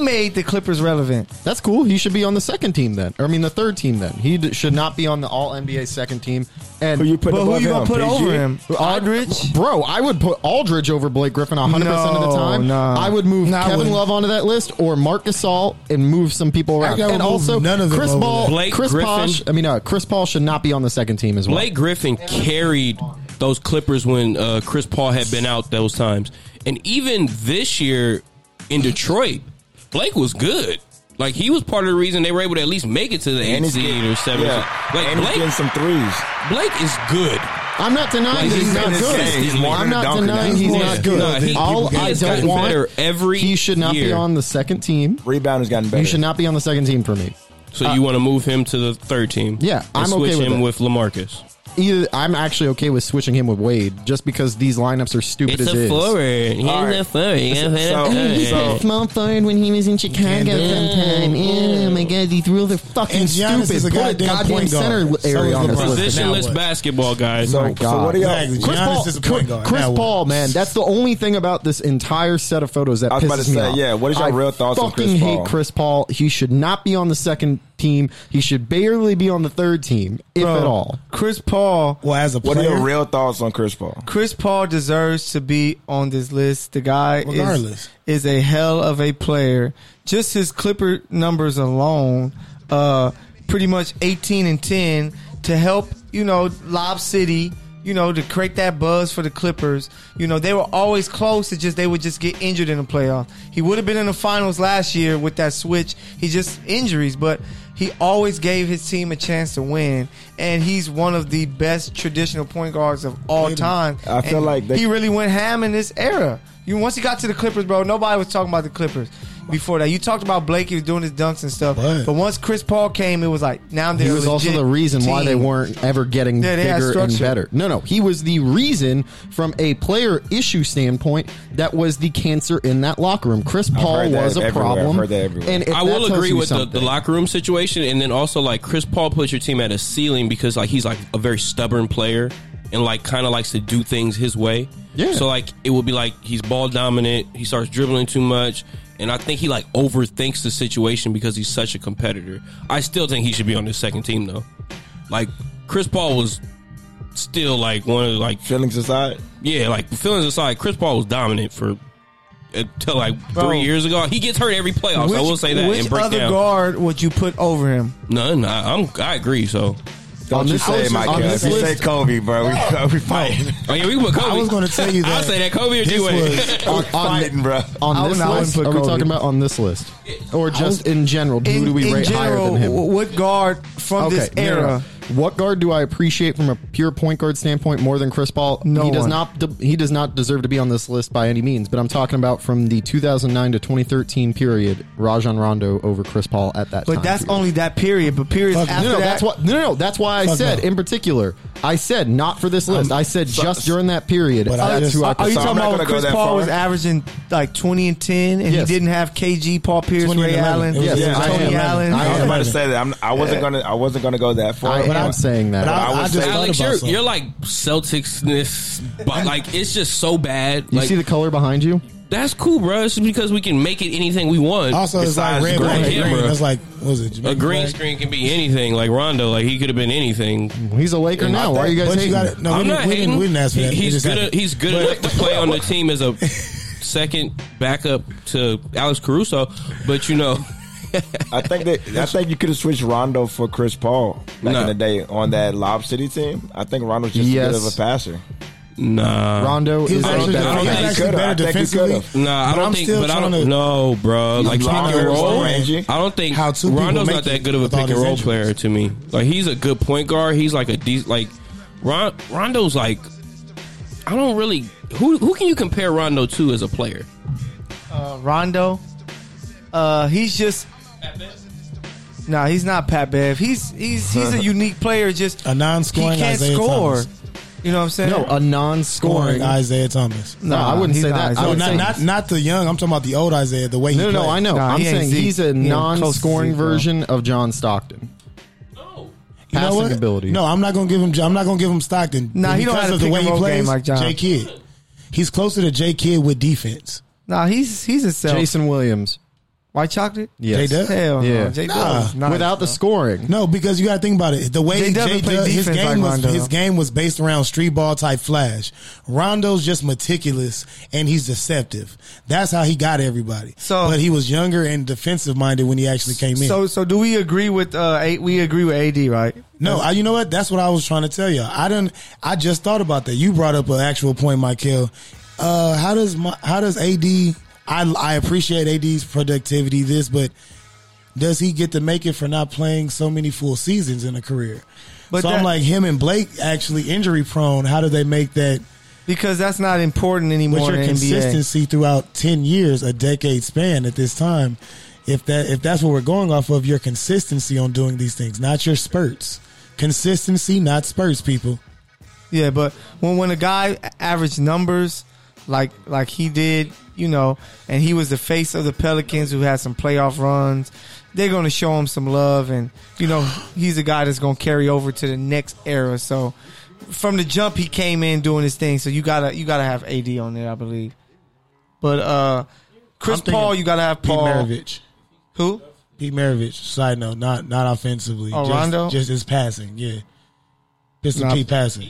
made the Clippers relevant. That's cool. He should be on the second team then. Or, I mean, the third team then. He should not be on the All NBA second team. And who you gonna put over him? Aldridge, bro. I would put Aldridge over Blake Griffin 100% of the time. I would move Kevin Love onto that list or Marc Gasol and move some people around. And also, Chris Paul, Chris Posh. I mean, Chris Paul should not be on the second team as well. Blake Griffin and carried those Clippers when Chris Paul had been out those times. And even this year in Detroit, Blake was good. Like, he was part of the reason they were able to at least make it to the NCAA or 7. Yeah. Like, and Blake, he's getting some threes. Blake is good. I'm not denying he's not good. I'm not denying he's not good. All I don't want, he should not be on the second team. Rebound has gotten better. He should not be on the second team for me. So you want to move him to the third team? Yeah, I'm okay with switch him with LaMarcus. I'm actually okay with switching him with Wade just because these lineups are stupid as it is. It's a forward. He's a forward. He's a small forward when he was in Chicago sometime. Oh my God, these rules are fucking stupid. Put a goddamn center area on this list. Positionless basketball, guys. So what are y'all? Giannis is a point guard. Chris Paul, man, that's the only thing about this entire set of photos that pisses me off. I was about to say, what is your real thoughts on Chris Paul? I fucking hate Chris Paul. He should not be on the second team. He should barely be on the third team, if at all. Chris Paul. Well, as a player, what are your real thoughts on Chris Paul? Chris Paul deserves to be on this list. The guy is a hell of a player. Just his Clipper numbers alone, pretty much 18 and 10, to help Lob City. To create that buzz for the Clippers. They were always close. It's just they would just get injured in the playoffs. He would have been in the finals last year with that switch. He just injuries, but he always gave his team a chance to win. And he's one of the best traditional point guards of all time. I feel like he really went ham in this era. Once he got to the Clippers, bro, nobody was talking about the Clippers. Before that, you talked about Blake. He was doing his dunks and stuff. But once Chris Paul came, it was like, now they're a legit team. He was also the reason why they weren't ever getting bigger and better. No. He was the reason, from a player issue standpoint, that was the cancer in that locker room. Chris Paul was a problem. And I will agree with the locker room situation. And then also, like, Chris Paul puts your team at a ceiling because, like, he's, like, a very stubborn player and, like, kind of likes to do things his way. Yeah. So, like, it would be like he's ball dominant. He starts dribbling too much. And I think he, like, overthinks the situation because he's such a competitor. I still think he should be on the second team, though. Like, Chris Paul was still, like, one of the, like... Feelings aside? Yeah, like, feelings aside, Chris Paul was dominant for... Until, like, 3 years ago. He gets hurt every playoff, so I will say that. Which other guard would you put over him? None. I agree, so... Don't you say Michael. If you say Kobe, bro, we fighting. Oh, yeah, we put Kobe. I was going to tell you that. I'll say that Kobe or D-Wade. We're fighting, bro. On this list, are we talking about on this list? Or just in general, who do we rate higher than him? What guard from this era. What guard do I appreciate from a pure point guard standpoint more than Chris Paul? He does not deserve to be on this list by any means, but I'm talking about from the 2009 to 2013 period, Rajon Rondo over Chris Paul at that time. But that's only that period, but periods after that. That's why I said in particular. I said not for this list. I said just during that period. Are you talking about Chris Paul was averaging like 20 and 10 and he didn't have KG, Paul Pierce, Ray Allen, Tony Allen? I was about to say that. I wasn't going to go that far. I'm saying that. I would say, Alex, you're like Celtics-ness, but like it's just so bad. You see the color behind you? That's cool, bro. It's because we can make it anything we want. Also, it's like red, white, green. That's like, what was it? Jamaica a green flag? Screen can be anything. Like Rondo, like he could have been anything. He's a Laker now. Why are you guys hating? We didn't ask for that. He's good enough to play on the team as a second backup to Alex Caruso, but you know. I think you could have switched Rondo for Chris Paul back in the day on that Lob City team. I think Rondo's just a bit of a passer. Nah, Rondo is better defensively. Nah, I don't think. But I don't know, bro. Like pick and roll, I don't think Rondo's not that good of a pick and roll player to me. Like he's a good point guard. He's like a decent. Like Rondo's like, I don't really. Who can you compare Rondo to as a player? Rondo, he's just. Nah, he's not Pat Bev. He's a unique player. Just a non-scoring. He can't score. You know what I'm saying? No, a non-scoring Isaiah Thomas. No, I wouldn't say that. I would not the young. I'm talking about the old Isaiah. The way he played. No, I know. I'm saying he's a non-scoring version of John Stockton. Oh, passing ability. No, I'm not gonna give him. I'm not gonna give him Stockton. Nah, he don't have the way he plays. Like Jay Kidd, he's closer to Jay Kidd with defense. Nah, he's himself. Jason Williams. White chocolate? Yes. J-Dub? Hell yeah. No. J-Dub without the scoring. No, because you got to think about it. The way J-Dub played defense his game was based around street ball type flash. Rondo's just meticulous and he's deceptive. That's how he got everybody. But he was younger and defensive minded when he actually came in. So do we agree with AD, right? No, you know what? That's what I was trying to tell you. I just thought about that. You brought up an actual point, Michael. How does AD? I appreciate AD's productivity, but does he get to make it for not playing so many full seasons in a career? But I'm like, him and Blake actually injury prone. How do they make that? Because that's not important anymore. But your consistency throughout 10 years, a decade span at this time, if that's what we're going off of, your consistency on doing these things, not your spurts. Consistency, not spurts, people. Yeah, but when a guy averaged numbers like he did, you know, and he was the face of the Pelicans who had some playoff runs, they're going to show him some love. And, you know, he's a guy that's going to carry over to the next era. So from the jump, he came in doing his thing. So you gotta have AD on it, I believe. But Chris Paul, you got to have Paul. Maravich. Who? Pete Maravich. Side note, not offensively. Oh, Rondo? Just his passing, yeah. Just to keep passing.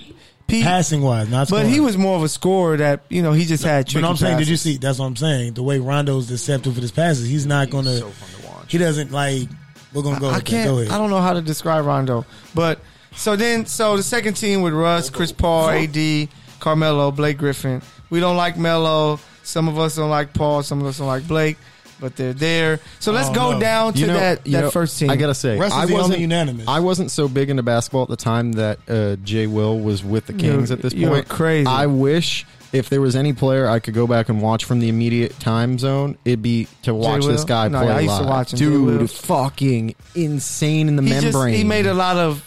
Passing wise, not scoring. But he was more of a scorer that, you know, he just had tricky passes. But I'm saying, did you see? That's what I'm saying. The way Rondo's deceptive with his passes, he's not going to. So fun to watch. He doesn't like. We're going to go. I can't. Go ahead. I don't know how to describe Rondo. But so the second team with Russ, Chris Paul, AD, Carmelo, Blake Griffin. We don't like Melo. Some of us don't like Paul. Some of us don't like Blake. But they're there. So let's go down to that first team. I got to say, I wasn't unanimous. I wasn't so big into basketball at the time that Jay Will was with the Kings at this point. You're crazy. I wish if there was any player I could go back and watch from the immediate time zone, it'd be to watch this guy play live. I used to watch him. Dude, fucking insane in the membrane. He made a lot of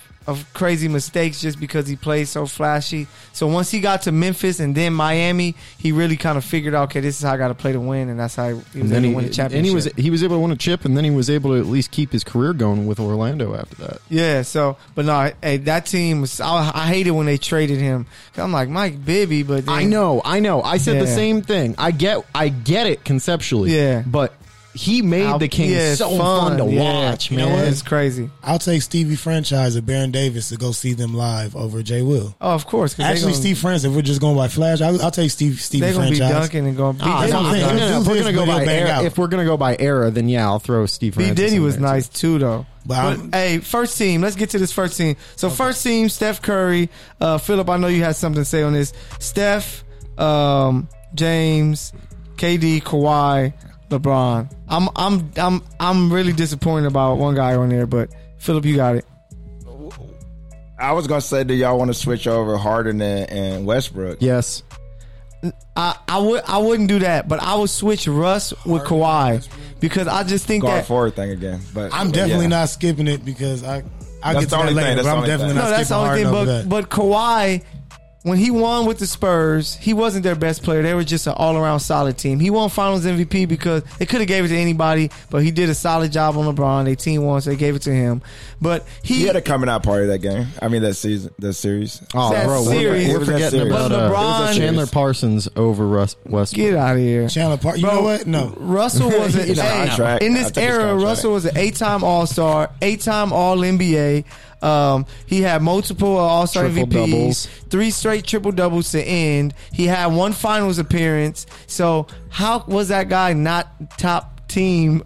crazy mistakes just because he played so flashy. So once he got to Memphis and then Miami, he really kind of figured out, okay, this is how I got to play to win, and that's how he was able to win the championship. And he was able to win a chip, and then he was able to at least keep his career going with Orlando after that. Yeah, so, but no, hey, that team was, I hated when they traded him. I'm like, Mike Bibby, but then, I know. I said the same thing. I get it conceptually. Yeah. But he made the Kings so fun to watch, man. You know, it's crazy. I'll take Stevie Franchise or Baron Davis to go see them live over Jay Will. Oh, of course. Actually, Steve Francis, if we're just going by flash, I'll take Stevie Franchise. They're going to be dunking and going to beat. If we're going to go by era, then yeah, I'll throw Steve Francis. B. Diddy was nice too, though. But hey, first team. Let's get to this first team. So first team, Steph Curry. Philip, I know you had something to say on this. Steph, James, KD, Kawhi, LeBron. I'm really disappointed about one guy on there, but Philip, you got it. I was gonna say, do y'all want to switch over Harden and Westbrook? Yes. I wouldn't do that, but I would switch Russ with Kawhi because I just think guard that forward thing again. But I'm definitely not skipping it because I get to that later. But I'm definitely not skipping Harden over that. But Kawhi, when he won with the Spurs, he wasn't their best player. They were just an all-around solid team. He won Finals MVP because they could have gave it to anybody, but he did a solid job on LeBron. They team won, so they gave it to him. But he had a coming-out party that game. I mean, that season, that series. Oh, that bro, series. We're forgetting about LeBron. Chandler Parsons over Russ Westbrook. Get out of here, Chandler Parsons. You know what? No, Russell was an in this era. Russell was an 8-time All-Star, 8-time All-NBA. He had multiple All-Star MVPs, doubles. 3 straight triple doubles to end. He had 1 finals appearance. So how was that guy not top team,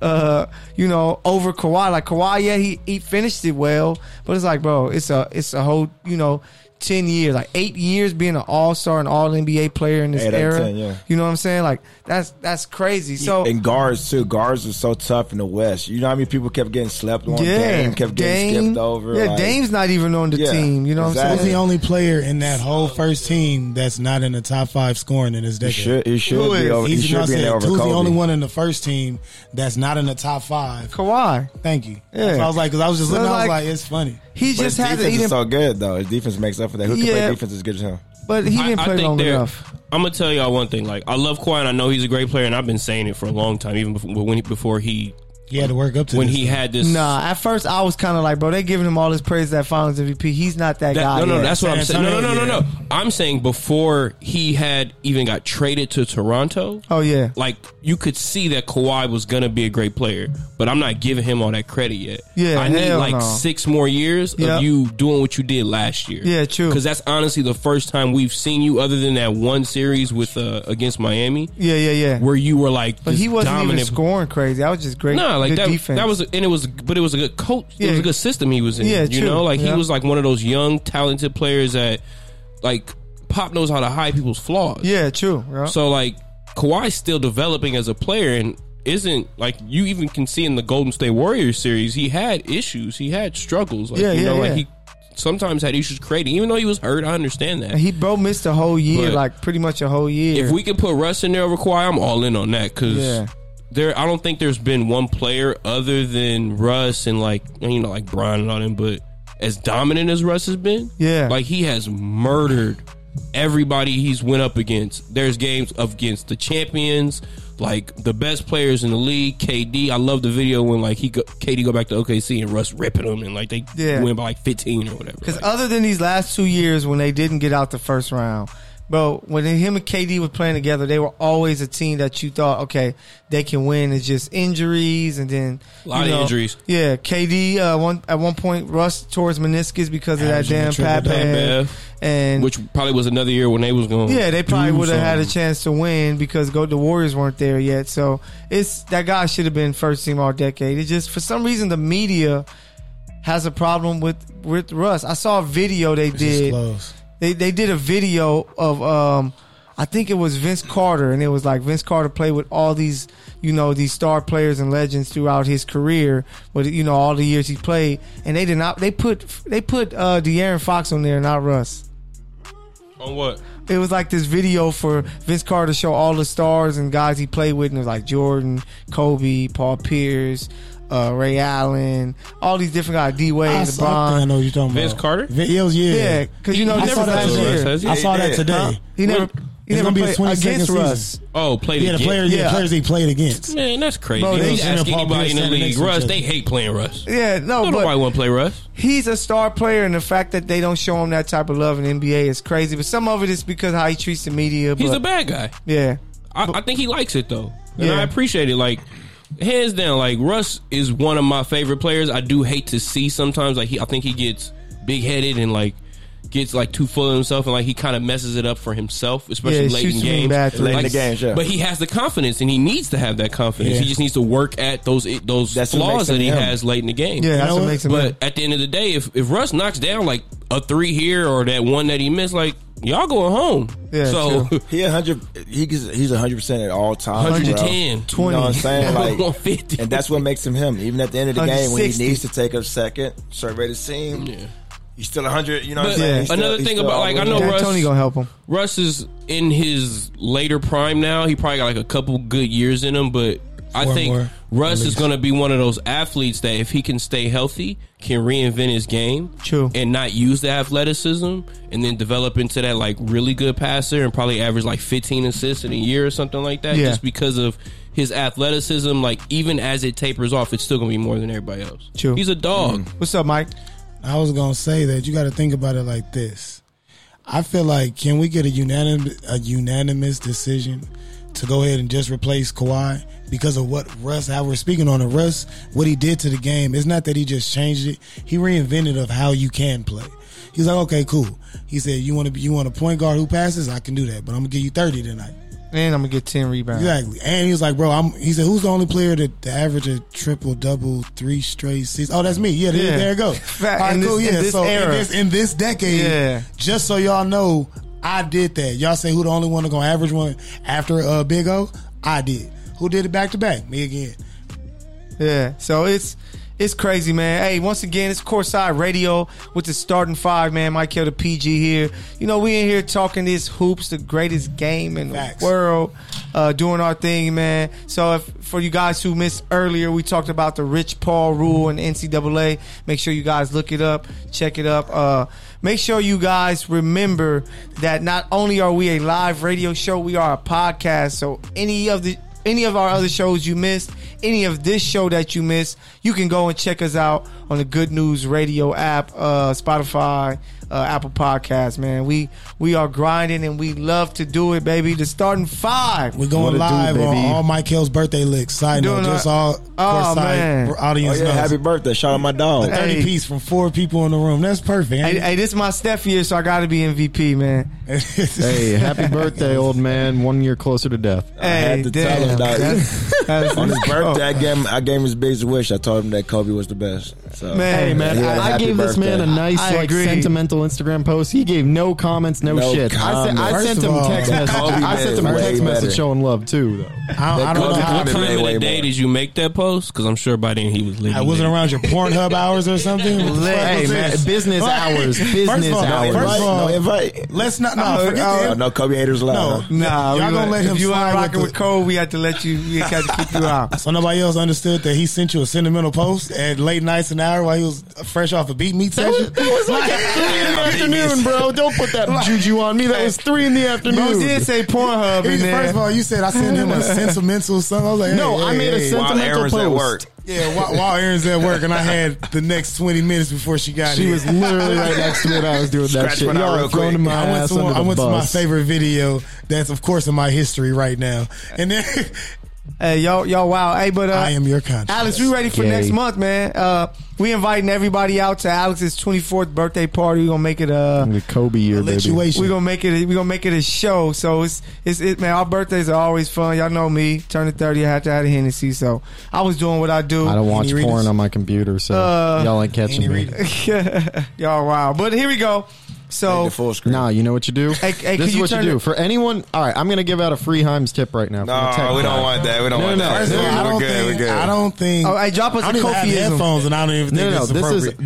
you know, over Kawhi? Like Kawhi, yeah, he finished it well, but it's like, bro, it's a whole, you know, 10 years, like 8 years being an all-star and all-NBA player in this era. 10, yeah. You know what I'm saying? Like, that's crazy. So and guards, too. Guards are so tough in the West. You know how many people kept getting slept on? Yeah. Dame kept getting skipped over. Yeah, like, Dame's not even on the team. You know what I'm saying? He's the only player in that whole first team that's not in the top 5 scoring in this decade. He should be in there over Kobe. Who's the only one in the first team that's not in the top 5? Kawhi. Thank you. Yeah. So I was like, because I was just looking, I was like, it's funny. He just has to eat him. So good, though. His defense makes up for that. Who can play defense as good as him? But he didn't play long enough. I'm going to tell y'all one thing. Like, I love Kawhi, and I know he's a great player, and I've been saying it for a long time, even before he had to work up to when he had this. Nah, at first I was kind of like, bro, they giving him all his praise that Finals MVP. He's not that guy. No, that's what I'm saying. No. I'm saying before he had even got traded to Toronto. Oh, yeah. Like, you could see that Kawhi was going to be a great player, but I'm not giving him all that credit yet. Yeah, I need like 6 more years of you doing what you did last year. Yeah, true. Because that's honestly the first time we've seen you, other than that one series with against Miami. Yeah. Where you were like, but he wasn't dominant, even scoring crazy. I was just great. No, like that defense. That was, and it was, but it was a good coach. Yeah. It was a good system he was in. Yeah, you know, like he was like one of those young, talented players that, like, Pop knows how to hide people's flaws. Yeah, true. Yeah. So like Kawhi's still developing as a player, and isn't like you even can see in the Golden State Warriors series, he had issues, he had struggles. Like, like he sometimes had issues creating, even though he was hurt. I understand that. And he missed a whole year, but like pretty much a whole year. If we can put Russ in there over Kawhi, I'm all in on that because. Yeah. I don't think there's been one player other than Russ and like, you know, like Bron and all them, but as dominant as Russ has been, like he has murdered everybody he's went up against. There's games against the champions, like the best players in the league. KD, I love the video when like KD go back to OKC and Russ ripping him and like they win by like 15 or whatever. Because like, other than these last 2 years when they didn't get out the first round. Bro, when him and KD were playing together, they were always a team that you thought, okay, they can win. It's just injuries, and then a lot of injuries. Yeah, KD at one point Russ tore his meniscus because of that damn pad band, and which probably was another year when they was going. Yeah, they probably would have had a chance to win because the Warriors weren't there yet. So it's that guy should have been first team all decade. It's just for some reason the media has a problem with Russ. I saw a video they did. They did a video of I think it was Vince Carter, and it was like Vince Carter played with all these, you know, these star players and legends throughout his career, but you know all the years he played, and they did not they put De'Aaron Fox on there, not Russ. On what? It was like this video for Vince Carter to show all the stars and guys he played with, and it was like Jordan, Kobe, Paul Pierce, Ray Allen, all these different guys, D-Wade, LeBron. I know what you're talking about. Vince Carter? Yeah, because you know this was last year. I saw that today. He never played against Russ. Oh, played against. Yeah, players he played against. Man, that's crazy. Bro, they ask anybody in the league, Russ, they hate playing Russ. Yeah, no, but nobody want to play Russ. He's a star player, and the fact that they don't show him that type of love in the NBA is crazy. But some of it is because how he treats the media. He's a bad guy. Yeah. I think he likes it, though. And I appreciate it. Like, hands down, like Russ is one of my favorite players. I do hate to see sometimes, like I think he gets big headed and like gets like too full of himself, and like he kind of messes it up for himself, especially late in games. But he has the confidence, and he needs to have that confidence. He just needs to work at those flaws that he has late in the game. Yeah, that's what makes him. But at the end of the day, if Russ knocks down like a 3 here or that one that he missed, like, y'all going home. Yeah, so he's 100% at all times. 110, 20, you know what I'm saying? Like 150. And that's what makes him him. Even at the end of the game, when he needs to take a second, survey the seam, He's still 100, you know what I'm saying? Still, another thing about, like, I know Russ... Tony gonna help him. Russ is in his later prime now. He probably got, like, a couple good years in him, but I think Russ is gonna be one of those athletes that, if he can stay healthy, can reinvent his game. True. And not use the athleticism, and then develop into that, like, really good passer, and probably average, like, 15 assists in a year or something like that, just because of his athleticism. Like, even as it tapers off, it's still gonna be more than everybody else. True. He's a dog. What's up, Mike? I was going to say that you got to think about it like this. I feel like, can we get a unanimous decision to go ahead and just replace Kawhi because of what Russ, how we're speaking on it, Russ, what he did to the game? It's not that he just changed it. He reinvented of how you can play. He's like, okay, cool. He said, you want a point guard who passes? I can do that, but I'm going to give you 30 tonight. And I'm going to get 10 rebounds. Exactly. And he was like, bro, he said, who's the only player that averaged a triple-double, 3 straight seasons? Oh, that's me. Yeah, there it goes. In this decade, just so y'all know, I did that. Y'all say, who the only one that's going to average one after Big O? I did. Who did it back-to-back? Me again. Yeah, so it's crazy, man. Hey, once again, it's Courtside Radio with the starting five, man. Michael the PG here. You know, we in here talking this hoops, the greatest game in the world, doing our thing, man. So for you guys who missed earlier, we talked about the Rich Paul rule in the NCAA. Make sure you guys look it up, check it up. Make sure you guys remember that not only are we a live radio show, we are a podcast. So any of our other shows you missed, any of this show that you missed, you can go and check us out on the Good News Radio app, Spotify, Apple Podcasts, man. We are grinding and we love to do it, baby. The starting five. We're going live on all Michael's birthday licks. Side note, just all Courtside audience knows. Happy birthday. Shout out my dog. 30 piece from 4 people in the room. That's perfect. Hey, this is my Steph year, so I gotta be MVP, man. Hey, happy birthday, old man. 1 year closer to death. Hey, I had to tell him that. On his birthday, I gave him his biggest wish. I told him that Kobe was the best. So, man, yeah, I gave this man a nice, like, sentimental Instagram post. He gave no comments, no shit. I sent him a text message showing love too, though. I don't know how. What time of the day did you make that post? Because I'm sure by then he was leaving. I wasn't around your Pornhub hours or something. Hey, man, business hours. First of all, forget that. Kobe haters allowed. No, y'all gonna let him. If you are rocking with Kobe, we have to let you. We have to keep you out. So nobody else understood that he sent you a sentimental post at late nights an hour while he was fresh off a beat meat session. That was like 3 in the afternoon, bro. Don't put that juju on me. That was 3 in the afternoon. Bro, did say Pornhub in there. First of all, you said I sent him a sentimental something. I was like, I made a sentimental post at work. Yeah, while Erin's at work, and I had the next 20 minutes before she got here. She was literally right next to me, and I was doing that shit. I went to my favorite video that's, of course, in my history right now. And then... Hey, y'all, wow. Hey, but I am your conscience. Alex, we ready for next month, man. We inviting everybody out to Alex's 24th birthday party. We're gonna make it a Kobe year, baby. We're gonna make it a show. So it's man, our birthdays are always fun. Y'all know me. Turning 30, I had to add a Hennessy. So I was doing what I do. I don't watch porn on my computer, so y'all ain't catching me. Y'all wow. But here we go. So you know what you do? Hey, this is what you do. For anyone, alright, I'm going to give out a free Himes tip right now. No, we don't want that. We're good. I don't think drop us a Kofi headphones, and I don't even think it's appropriate.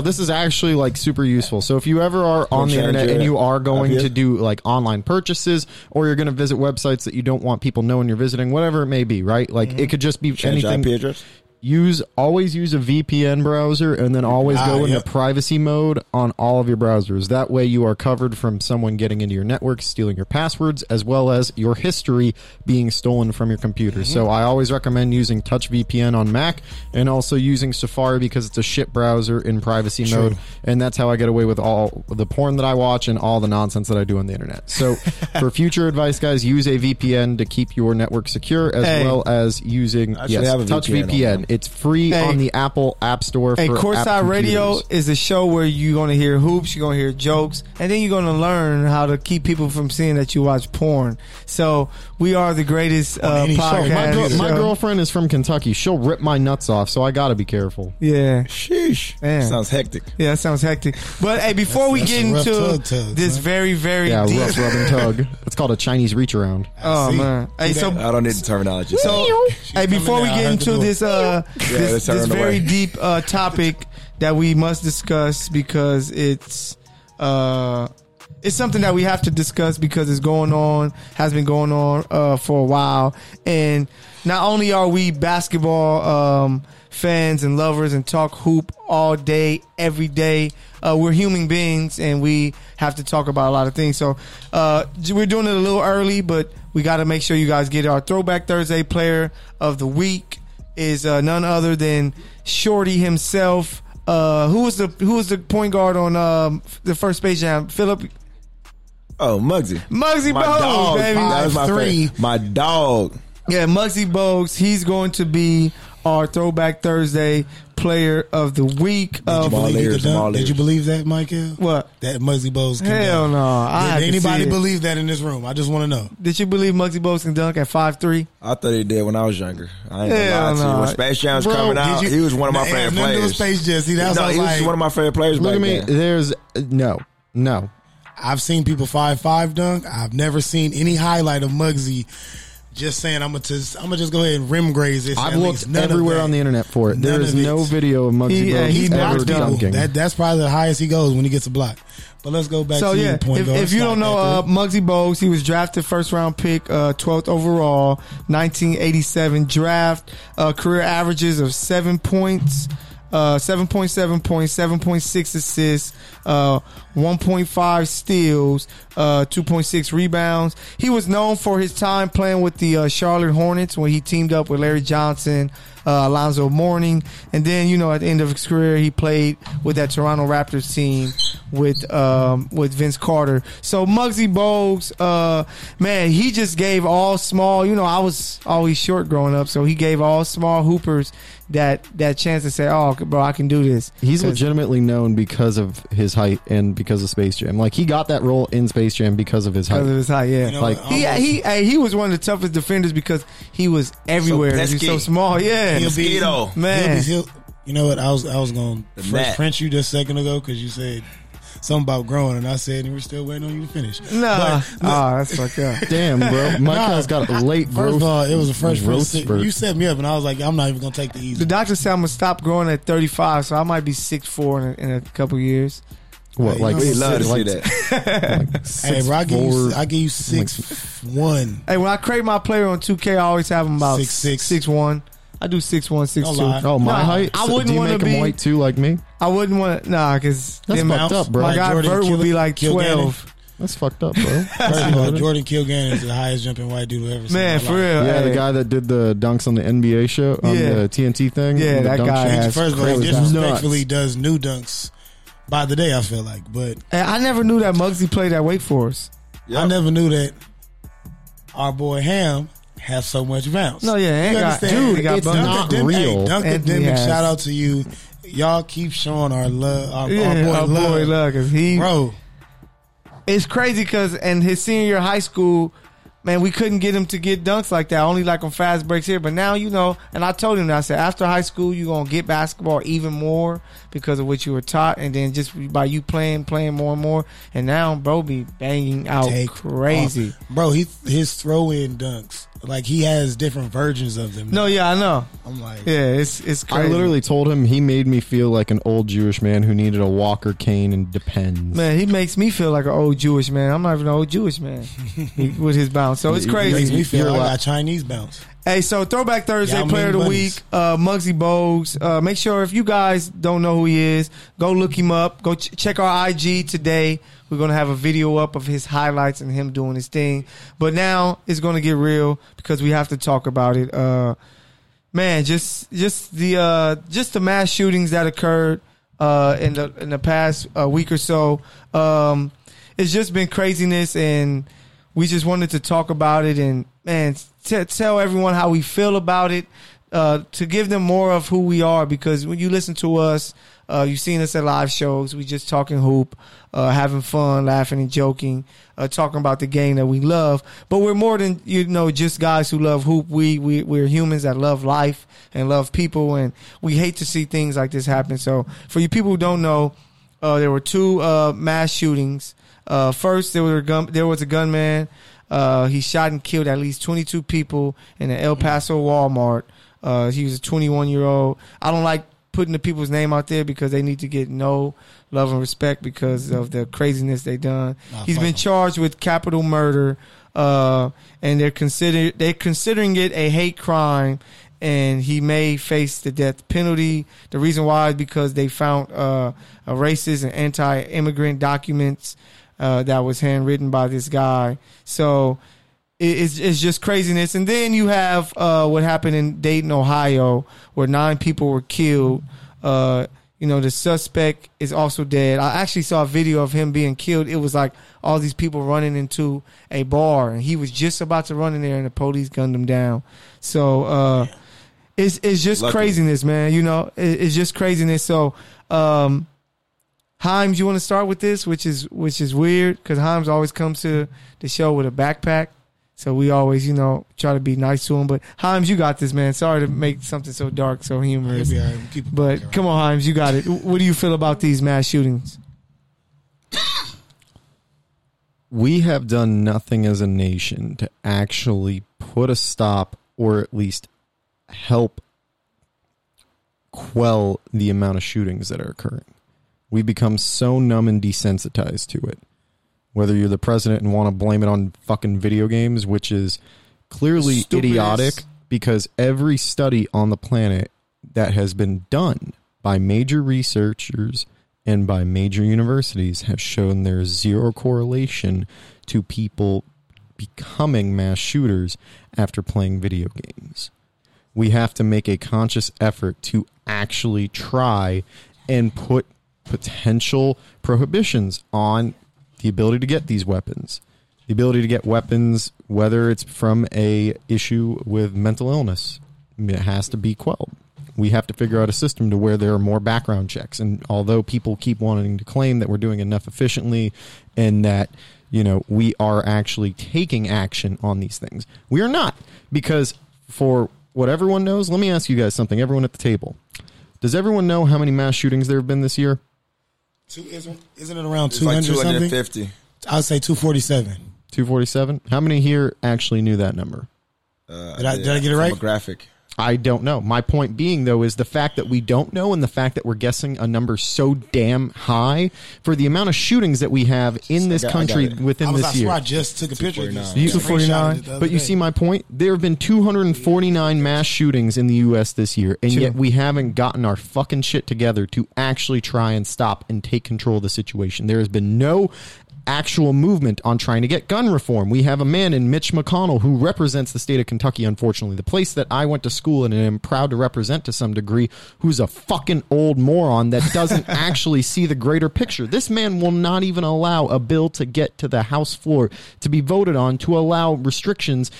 This is actually, like, super useful. So if you ever are on the internet and you are going to do, like, online purchases, or you're going to visit websites that you don't want people knowing you're visiting, whatever it may be, right? Like, it could just be anything. IP address? Always use a VPN browser, and then always go into privacy mode on all of your browsers. That way you are covered from someone getting into your network, stealing your passwords, as well as your history being stolen from your computer. So I always recommend using TouchVPN on Mac, and also using Safari, because it's a shit browser in privacy mode. And that's how I get away with all the porn that I watch and all the nonsense that I do on the internet. So for future advice, guys, use a VPN to keep your network secure, as well as using TouchVPN. It's free on the Apple App Store. Courtside Radio is a show where you're going to hear hoops, you're going to hear jokes, and then you're going to learn how to keep people from seeing that you watch porn. So we are the greatest podcast. My girlfriend is from Kentucky. She'll rip my nuts off, so I got to be careful. Yeah. Sheesh. Man. Sounds hectic. Yeah, that sounds hectic. But hey, before we get into this very, very deep... rough rub and tug. It's called a Chinese reach around. Oh, man. Hey, so I don't need the terminology. So, before we get into this... this very deep topic that we must discuss because it's something that we have to discuss because it's going on, has been going on for a while. And not only are we basketball fans and lovers and talk hoop all day, every day, we're human beings and we have to talk about a lot of things. So we're doing it a little early, but we got to make sure you guys get our Throwback Thursday player of the week is none other than Shorty himself. Who was the point guard on the first Space Jam? Philip. Oh, Muggsy Bogues, baby. That was my favorite. My dog. Yeah, Muggsy Bogues. He's going to be our Throwback Thursday player of the week. Did you believe that, Michael? What? That Muggsy Bogues can dunk? Hell no. Did anybody believe that in this room? I just want to know. Did you believe Muggsy Bogues can dunk at 5'3"? I thought he did when I was younger. I ain't gonna lie to you. When Space Jam was coming out, he was one of my favorite players. Space Jam. See, that's he was one of my favorite players. Look at me. There's no. I've seen people 5'5" dunk. I've never seen any highlight of Muggsy. Just saying, I'm gonna just go ahead and rim graze this. I've looked everywhere on the internet for it. There is no video of Muggsy Bogues ever dunking. That's probably the highest he goes when he gets a block. But let's go back to the point. If you don't know, Muggsy Bogues, he was drafted first round pick, 12th overall, 1987 draft. Career averages of 7 points. 7.7 points, 7.6 assists, 1.5 steals, 2.6 rebounds. He was known for his time playing with the Charlotte Hornets when he teamed up with Larry Johnson, Alonzo Mourning. And then, at the end of his career, he played with that Toronto Raptors team with Vince Carter. So Muggsy Bogues, man, he just gave all small, I was always short growing up, so he gave all small hoopers that chance to say, oh, bro, I can do this. He's legitimately known because of his height and because of Space Jam. Like, he got that role in Space Jam because of his height. Because of his height, yeah. He was one of the toughest defenders because he was everywhere. So he was so small, yeah. Man. I was going to French you just a second ago because you said something about growing, and I said, and we're still waiting on you to finish. No. That's fucked up. Damn, bro. Michael's got a late growth. First of all, it was a fresh growth. You set me up, and I was like, I'm not even going to take the easy. The doctor said I'm going to stop growing at 35, so I might be 6'4" in a couple years. What, like, we love to see that. Hey, bro, I give you 6'1". Hey, when I create my player on 2K, I always have him about 6'1". I do 6'1", 6'2". Oh, my height. I wouldn't want to be him white too, like me. I wouldn't want. Nah, because that's fucked up, bro. My guy Jordan Bert would be like 12. That's fucked up, bro. First of all, Jordan Kilgannon is the highest jumping white dude I've ever seen. Man, for real. Yeah, the guy that did the dunks on the NBA show on the TNT thing. Yeah, that guy. First of all, he disrespectfully does new dunks by the day. I feel like, but I never knew that Muggsy played at Wake Forest. Yep. I never knew that our boy Ham has so much bounce. No, yeah, it's not real. Duncan Deming, shout out to you. Y'all keep showing our love, our boy love, because it's crazy. Because in his senior year of high school, man, we couldn't get him to get dunks like that, only like on fast breaks here. But now, and I told him that, I said, after high school, you're going to get basketball even more because of what you were taught. And then just by you playing more and more. And now, bro, be banging out crazy. Bro, his throw-in dunks, like, he has different versions of them. No, yeah, I know. I'm like, yeah, it's crazy. I literally told him he made me feel like an old Jewish man who needed a walker cane and Depends. Man, he makes me feel like an old Jewish man. I'm not even an old Jewish man with his bounce. So it's crazy. It makes me feel like a Chinese bounce. Hey, so Throwback Thursday player of the week, Muggsy Bogues. Make sure if you guys don't know who he is, go look him up. Go check our IG today. We're going to have a video up of his highlights and him doing his thing. But now it's going to get real because we have to talk about it. Man, just the mass shootings that occurred in the past week or so. It's just been craziness and we just wanted to talk about it and, man, tell everyone how we feel about it, to give them more of who we are, because when you listen to us, you've seen us at live shows. We just talking hoop, having fun, laughing and joking, talking about the game that we love. But we're more than, just guys who love hoop. We're humans that love life and love people, and we hate to see things like this happen. So for you people who don't know, there were two mass shootings. First, there was a gunman. He shot and killed at least 22 people in an El Paso Walmart. He was a 21-year-old. I don't like putting the people's name out there because they need to get no love and respect because of the craziness they done. He's been charged with capital murder, and they're considering it a hate crime, and he may face the death penalty. The reason why is because they found a racist and anti-immigrant documents that was handwritten by this guy. So it's just craziness. And then you have what happened in Dayton, Ohio, where 9 people were killed. The suspect is also dead. I actually saw a video of him being killed. It was like all these people running into a bar, and he was just about to run in there, and the police gunned him down. So it's just craziness, man. You know, it's just craziness. So Himes, you want to start with this, which is weird because Himes always comes to the show with a backpack. So we always, try to be nice to him. But Himes, you got this, man. Sorry to make something so dark, so humorous. But come on, Himes, you got it. What do you feel about these mass shootings? We have done nothing as a nation to actually put a stop or at least help quell the amount of shootings that are occurring. We become so numb and desensitized to it. Whether you're the president and want to blame it on fucking video games, which is clearly idiotic because every study on the planet that has been done by major researchers and by major universities have shown there is zero correlation to people becoming mass shooters after playing video games. We have to make a conscious effort to actually try and put potential prohibitions on the ability to get these weapons, whether it's from a issue with mental illness, it has to be quelled. We have to figure out a system to where there are more background checks. And although people keep wanting to claim that we're doing enough efficiently and that, we are actually taking action on these things, we are not. Because for what everyone knows, let me ask you guys something, everyone at the table. Does everyone know how many mass shootings there have been this year? Isn't it around 200 something? It's like 250. Something? I would say 247. 247? How many here actually knew that number? Did I get it right? Graphic. I don't know. My point being, though, is the fact that we don't know and the fact that we're guessing a number so damn high for the amount of shootings that we have in this country within this year. I just took a picture of this. 249. But you see my point? There have been 249 mass shootings in the U.S. this year, and yet we haven't gotten our fucking shit together to actually try and stop and take control of the situation. There has been no actual movement on trying to get gun reform. We have a man in Mitch McConnell who represents the state of Kentucky, unfortunately, the place that I went to school in and am proud to represent to some degree, who's a fucking old moron that doesn't actually see the greater picture. This man will not even allow a bill to get to the House floor to be voted on to allow restrictions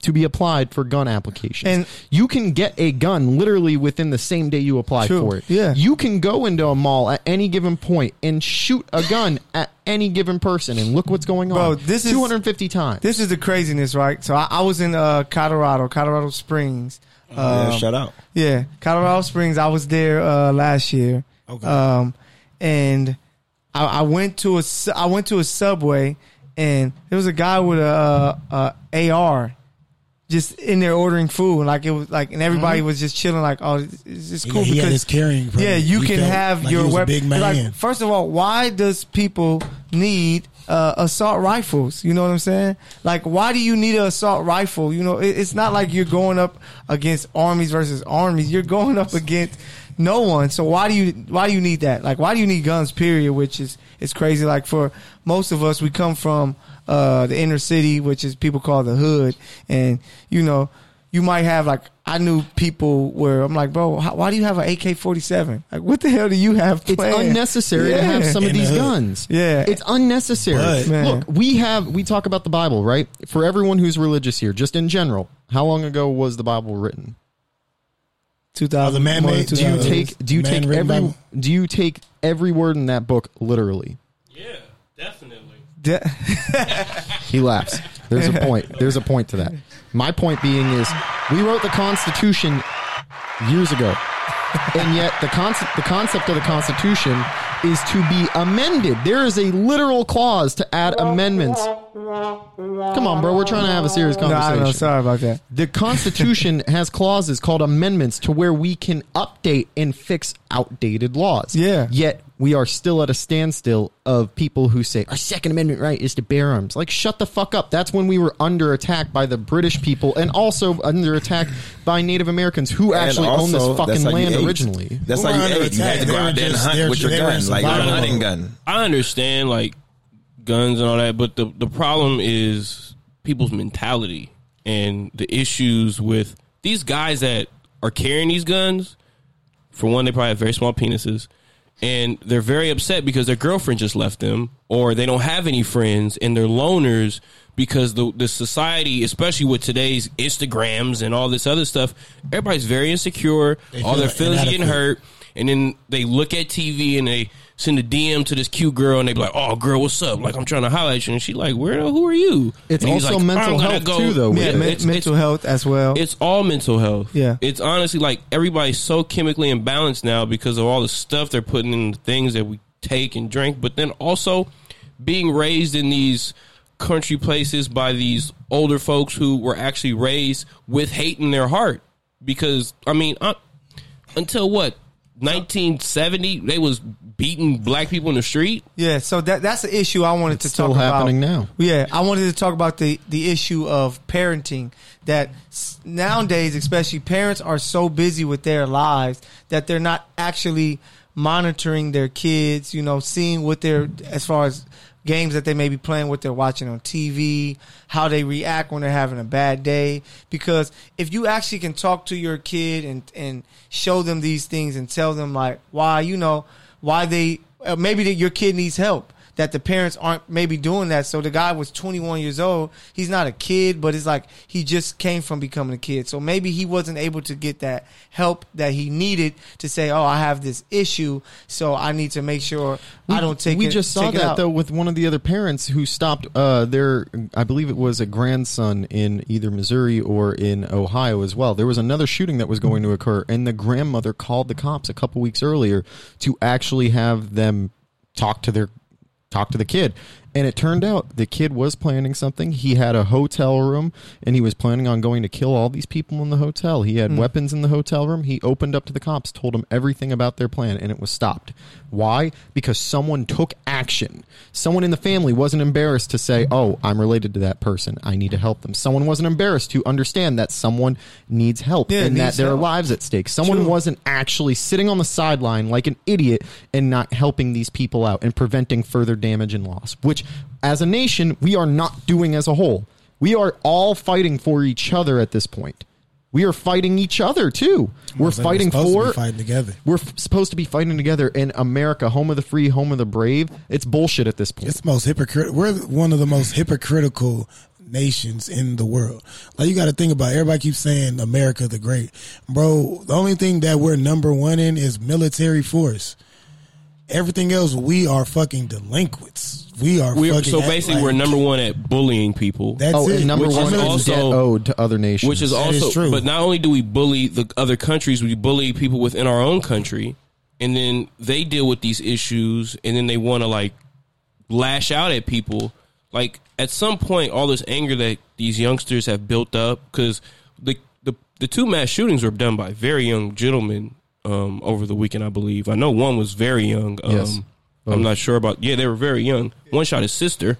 to be applied for gun applications. And you can get a gun literally within the same day you apply for it. Yeah. You can go into a mall at any given point and shoot a gun at any given person, and look what's going on. Bro, this 250 times. This is the craziness, right? So I was in Colorado Springs. Shout out. Yeah, Colorado Springs. I was there last year. Okay. And I went to a Subway, and there was a guy with a AR. Just in there ordering food, and everybody was just chilling. Like, oh, it's just cool because it's carrying. Yeah, you can have your weapon. Like, first of all, why does people need assault rifles? You know what I'm saying? Like, why do you need an assault rifle? It's not like you're going up against armies versus armies. You're going up against no one. So why do you need that? Like, why do you need guns? Period. Which is it's crazy. Like for most of us, we come from the inner city, which is people call the hood, and you might have I knew people where I'm like, bro, why do you have an AK-47? Like, what the hell do you have planned? It's unnecessary to have some of these guns. Yeah, it's unnecessary. But, look, we talk about the Bible, right? For everyone who's religious here, just in general, how long ago was the Bible written? 2000. Do you take every word in that book literally? Yeah, definitely. He laughs. There's a point to that. My point being is we wrote the Constitution years ago, and yet the concept of the Constitution is to be amended. There is a literal clause to add amendments. Come on, bro. We're trying to have a serious conversation. No, I know. Sorry about that. The Constitution has clauses called amendments to where we can update and fix outdated laws. Yeah. Yet we are still at a standstill of people who say our Second Amendment right is to bear arms. Like, shut the fuck up. That's when we were under attack by the British people and also under attack by Native Americans who actually own this fucking land originally. That's how you ate. You had to go out there and hunt with your gun, like a hunting gun. I understand, like, guns and all that, but the problem is people's mentality and the issues with these guys that are carrying these guns. For one, they probably have very small penises. And they're very upset because their girlfriend just left them, or they don't have any friends, and they're loners because the society, especially with today's Instagrams and all this other stuff, everybody's very insecure. All their feelings are getting hurt. And then they look at TV and they send a DM to this cute girl and they be like, oh, girl, what's up? Like, I'm trying to holler at you. And she's like, weirdo, who are you? It's also like, mental health too, though. Yeah, mental health as well. It's all mental health. Yeah. It's honestly like everybody's so chemically imbalanced now because of all the stuff they're putting in the things that we take and drink. But then also being raised in these country places by these older folks who were actually raised with hate in their heart. Because, I mean, until what? 1970, they was beating black people in the street. Yeah, so that's the issue I wanted to talk about. It's still happening now. Yeah, I wanted to talk about the issue of parenting. That nowadays, especially, parents are so busy with their lives that they're not actually monitoring their kids, you know, seeing what they're, as far as games that they may be playing, what they're watching on TV, how they react when they're having a bad day. Because if you actually can talk to your kid and show them these things and tell them, like, why, you know, why they maybe that your kid needs help, that the parents aren't maybe doing that. So the guy was 21 years old. He's not a kid, but it's like he just came from becoming a kid. So maybe he wasn't able to get that help that he needed to say, oh, I have this issue, so I need to make sure I don't take it out. We just saw that, though, with one of the other parents who stopped their, I believe it was a grandson in either Missouri or in Ohio as well. There was another shooting that was going to occur, and the grandmother called the cops a couple weeks earlier to actually have them talk to the kid. And it turned out the kid was planning something. He had a hotel room and he was planning on going to kill all these people in the hotel. He had weapons in the hotel room. He opened up to the cops, told them everything about their plan, and it was stopped. Why? Because someone took action. Someone in the family wasn't embarrassed to say, oh, I'm related to that person, I need to help them. Someone wasn't embarrassed to understand that someone needs help and that there are lives at stake. Someone wasn't actually sitting on the sideline like an idiot and not helping these people out and preventing further damage and loss, which as a nation, we are not doing as a whole. We are all fighting for each other at this point. We are fighting each other, too. We're fighting for... We're supposed to be fighting together in America, home of the free, home of the brave. It's bullshit at this point. It's most hypocritical. We're one of the most hypocritical nations in the world. Like, you got to think about it. Everybody keeps saying America the Great. Bro, the only thing that we're number one in is military force. Everything else, we are fucking delinquints. So basically, we're number one at bullying people. That's it. Number one is debt owed to other nations, which is also true. But not only do we bully the other countries, we bully people within our own country, and then they deal with these issues, and then they want to like lash out at people. Like at some point, all this anger that these youngsters have built up, because the two mass shootings were done by very young gentlemen. Over the weekend, I believe. I know one was very young. Yes. I'm not sure about... Yeah, they were very young. One shot his sister.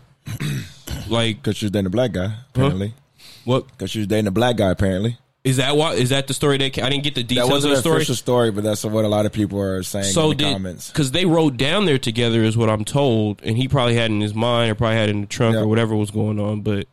Like... Because she was dating a black guy, apparently. Huh? What? Because she was dating a black guy, apparently. Is that why? Is that the story? I didn't get the details of the story. That wasn't an official story, but that's what a lot of people are saying in the comments. Because they rode down there together is what I'm told, and he probably had in his mind or probably had in the trunk or whatever was going on, but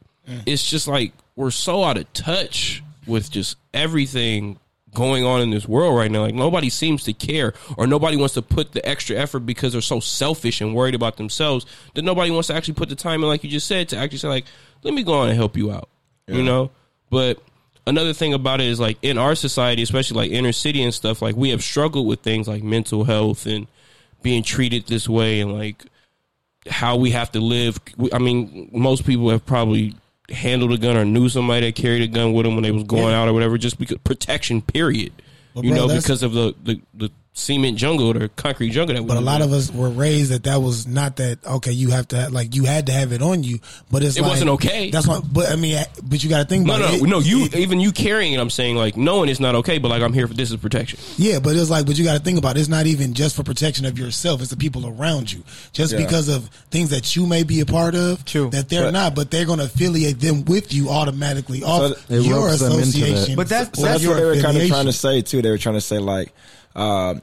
it's just like we're so out of touch with just everything going on in this world right now. Like, nobody seems to care, or nobody wants to put the extra effort because they're so selfish and worried about themselves that nobody wants to actually put the time in, like you just said, to actually say, like, let me go on and help you out. Yeah. You know? But another thing about it is, like, in our society, especially like inner city and stuff, like, we have struggled with things like mental health and being treated this way and like how we have to live. I mean, most people have probably handled a gun or knew somebody that carried a gun with them when they was going out or whatever, just because protection, period. Well, you know, because of the cement jungle or concrete jungle that we But a lot of us were raised that was not that, okay, you have to have, like, you had to have it on you, but it's it wasn't okay. That's why, but I mean, but you got to think about it. Even you carrying it, I'm saying, like, knowing it's not okay, but like, I'm here for this is protection. Yeah, but it's like, but you got to think about it. It's not even just for protection of yourself, it's the people around you. Just because of things that you may be a part of, that they're not, but they're going to affiliate them with you automatically off your association. But that's what they were kind of trying to say too. They were trying to say like, we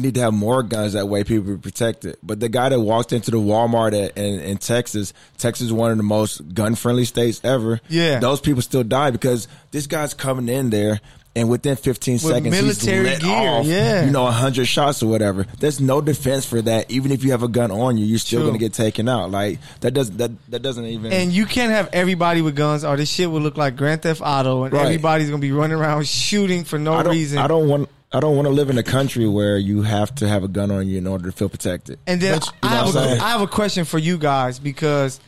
need to have more guns that way people be protected. But the guy that walked into the Walmart in Texas is one of the most gun friendly states ever. Yeah, those people still die because this guy's coming in there and within 15 seconds he's let off 100 shots or whatever. There's no defense for that. Even if you have a gun on you, you're still going to get taken out. Like that doesn't even. And you can't have everybody with guns, or this shit will look like Grand Theft Auto, and everybody's going to be running around shooting for no reason. I don't want to live in a country where you have to have a gun on you in order to feel protected. And then I have a question for you guys, because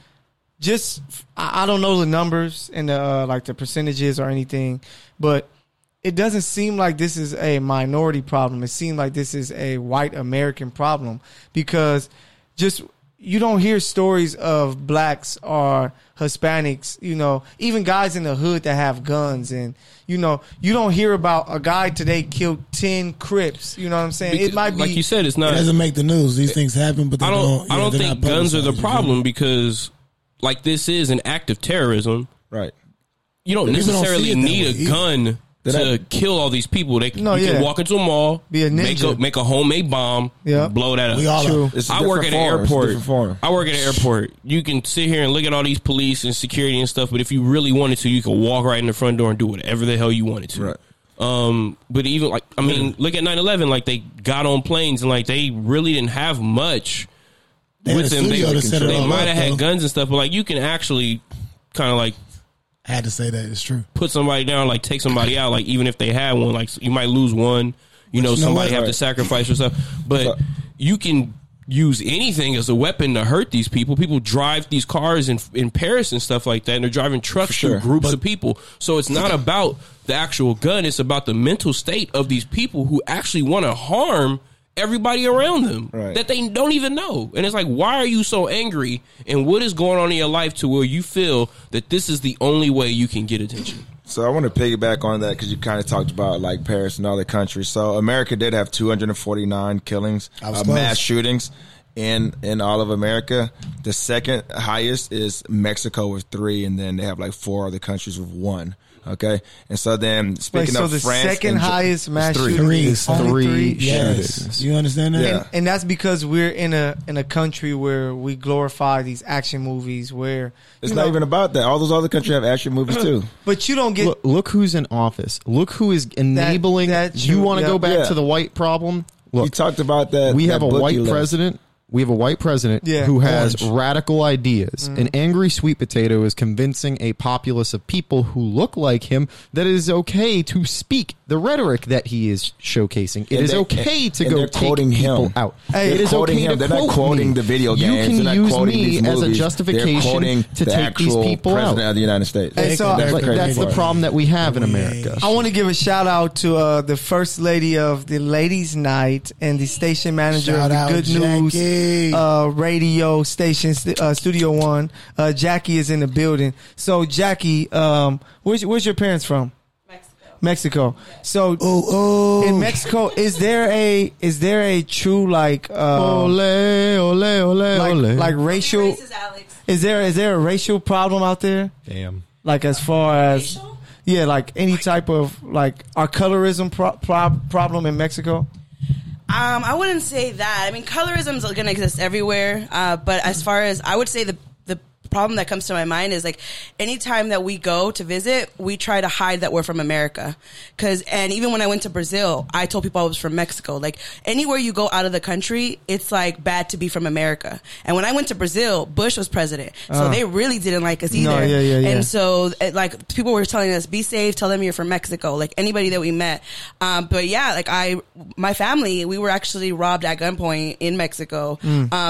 I don't know the numbers and the, like the percentages or anything, but it doesn't seem like this is a minority problem. It seems like this is a white American problem, because you don't hear stories of blacks or Hispanics, you know, even guys in the hood that have guns. And, you know, you don't hear about a guy today killed 10 Crips. You know what I'm saying? Because it might be. Like you said, it's not. It doesn't make the news. These things happen, but I don't think guns are the problem, because, like, this is an act of terrorism. Right. You don't necessarily need a gun to kill all these people. You can walk into a mall, be a ninja, make a homemade bomb, blow that up. We all are. I work at an airport. You can sit here and look at all these police and security and stuff, but if you really wanted to, you could walk right in the front door and do whatever the hell you wanted to. Right. But even like, I mean, look at 9/11. Like, they got on planes and like they really didn't have much with them. They might have had guns and stuff, but like you can actually kind of like. I had to say that. It's true. Put somebody down, like take somebody out, like even if they had one, like you might lose one. You know somebody have to sacrifice yourself. But you can use anything as a weapon to hurt these people. People drive these cars in Paris and stuff like that, and they're driving trucks through groups of people. So it's not about the actual gun. It's about the mental state of these people who actually want to harm everybody around them that they don't even know. And it's like, why are you so angry? And what is going on in your life to where you feel that this is the only way you can get attention? So I want to piggyback on that, because you kind of talked about like Paris and other countries. So America did have 249 killings, mass shootings in all of America. The second highest is Mexico with 3, and then they have like 4 other countries with 1. Okay, and so then speaking of France, the second highest mass shooting is three shootings. You understand that? Yeah. And that's because we're in a country where we glorify these action movies. Where it's not even about that. All those other countries have action movies too. But you don't get look who's in office. Look who is enabling. You want to go back to the white problem? Look, you talked about that. We have a white president. We have a white president who has radical ideas. An angry sweet potato is convincing a populace of people who look like him that it is okay to speak the rhetoric that he is showcasing. It is okay to go take people out. It is okay to They're not quoting the video games. You can use me as a justification to take these people out. Of the United States. And so, that's the problem that we have in America. I want to give a shout out to the first lady of the ladies' night and the station manager of the Good News. Radio station Studio One. Jackie is in the building. So Jackie, where's your parents from? Mexico. So in Mexico, is there a true like ole, like racial? Racist, Alex. Is there a racial problem out there? Damn. Like as far as racial? Yeah, like any type of like our colorism problem in Mexico. I wouldn't say that. I mean, colorism is going to exist everywhere. But as far as I would say, the problem that comes to my mind is like anytime that we go to visit, we try to hide that we're from America. And even when I went to Brazil, I told people I was from Mexico. Like anywhere you go out of the country, it's like bad to be from America. And when I went to Brazil, Bush was president. So they really didn't like us either. No. And so like people were telling us, be safe, tell them you're from Mexico. Like anybody that we met. But yeah, like my family, we were actually robbed at gunpoint in Mexico